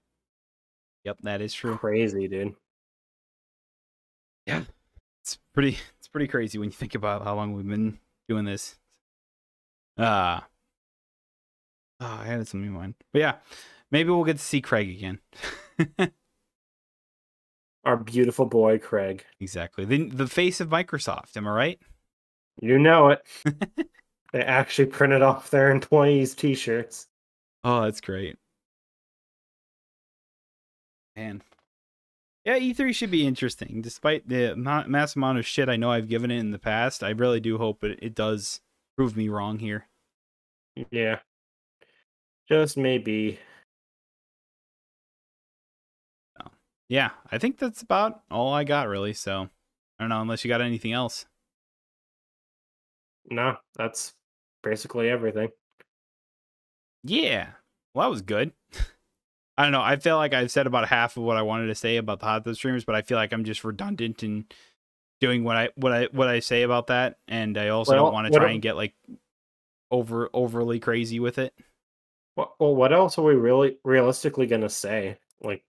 Yep, that is true. Crazy, dude. Yeah. It's pretty crazy when you think about how long we've been doing this. I had something in mind. But yeah, maybe we'll get to see Craig again. Our beautiful boy, Craig. Exactly. The face of Microsoft, am I right? You know it. They actually printed off their employees' t-shirts. Oh, that's great. Man. Yeah, E3 should be interesting. Despite the mass amount of shit I know I've given it in the past, I really do hope it does prove me wrong here. Yeah. Just maybe. Yeah, I think that's about all I got, really. So, I don't know, unless you got anything else. No, that's basically everything. Yeah. Well, that was good. I don't know. I feel like I've said about half of what I wanted to say about the hot tub streamers, but I feel like I'm just redundant in doing what I say about that, and I also don't want to try and get like overly crazy with it. Well, what else are we really realistically gonna say? Like.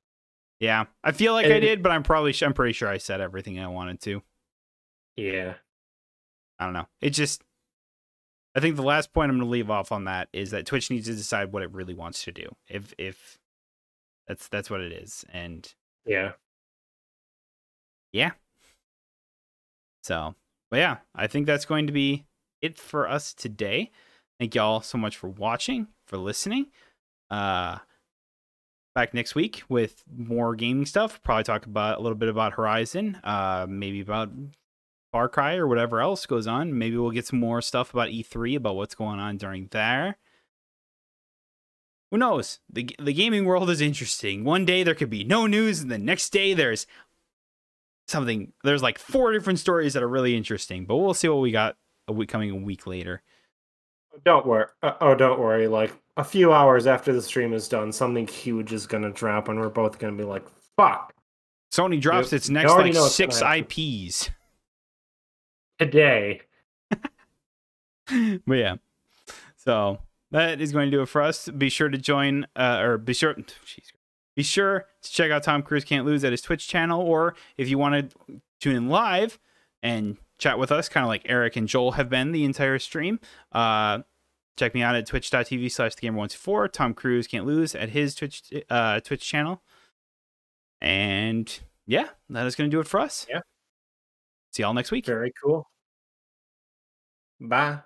Yeah, I feel like I did, but I'm pretty sure I said everything I wanted to. Yeah. I don't know. I think the last point I'm going to leave off on that is that Twitch needs to decide what it really wants to do. If that's what it is. And yeah. Yeah. So, but yeah, I think that's going to be it for us today. Thank y'all so much for watching, for listening. Back next week with more gaming stuff. Probably talk about a little bit about Horizon, maybe about Far Cry or whatever else goes on. Maybe we'll get some more stuff about E3, about what's going on during there. Who knows? The gaming world is interesting. One day there could be no news, and the next day there's something. There's like 4 different stories that are really interesting, but we'll see what we got a week later. Don't worry. Don't worry. Like a few hours after the stream is done, something huge is going to drop, and we're both going to be like, fuck. Sony drops its next like 6 IPs. Today. But yeah. So that is going to do it for us. Be sure to join, be sure to check out Tom Cruise Can't Lose at his Twitch channel, or if you want to tune in live and chat with us, kind of like Eric and Joel have been the entire stream. Check me out at twitch.tv/thegamer124. Tom Cruise Can't Lose at his Twitch channel. And yeah, that is going to do it for us. Yeah. See y'all next week. Very cool. Bye.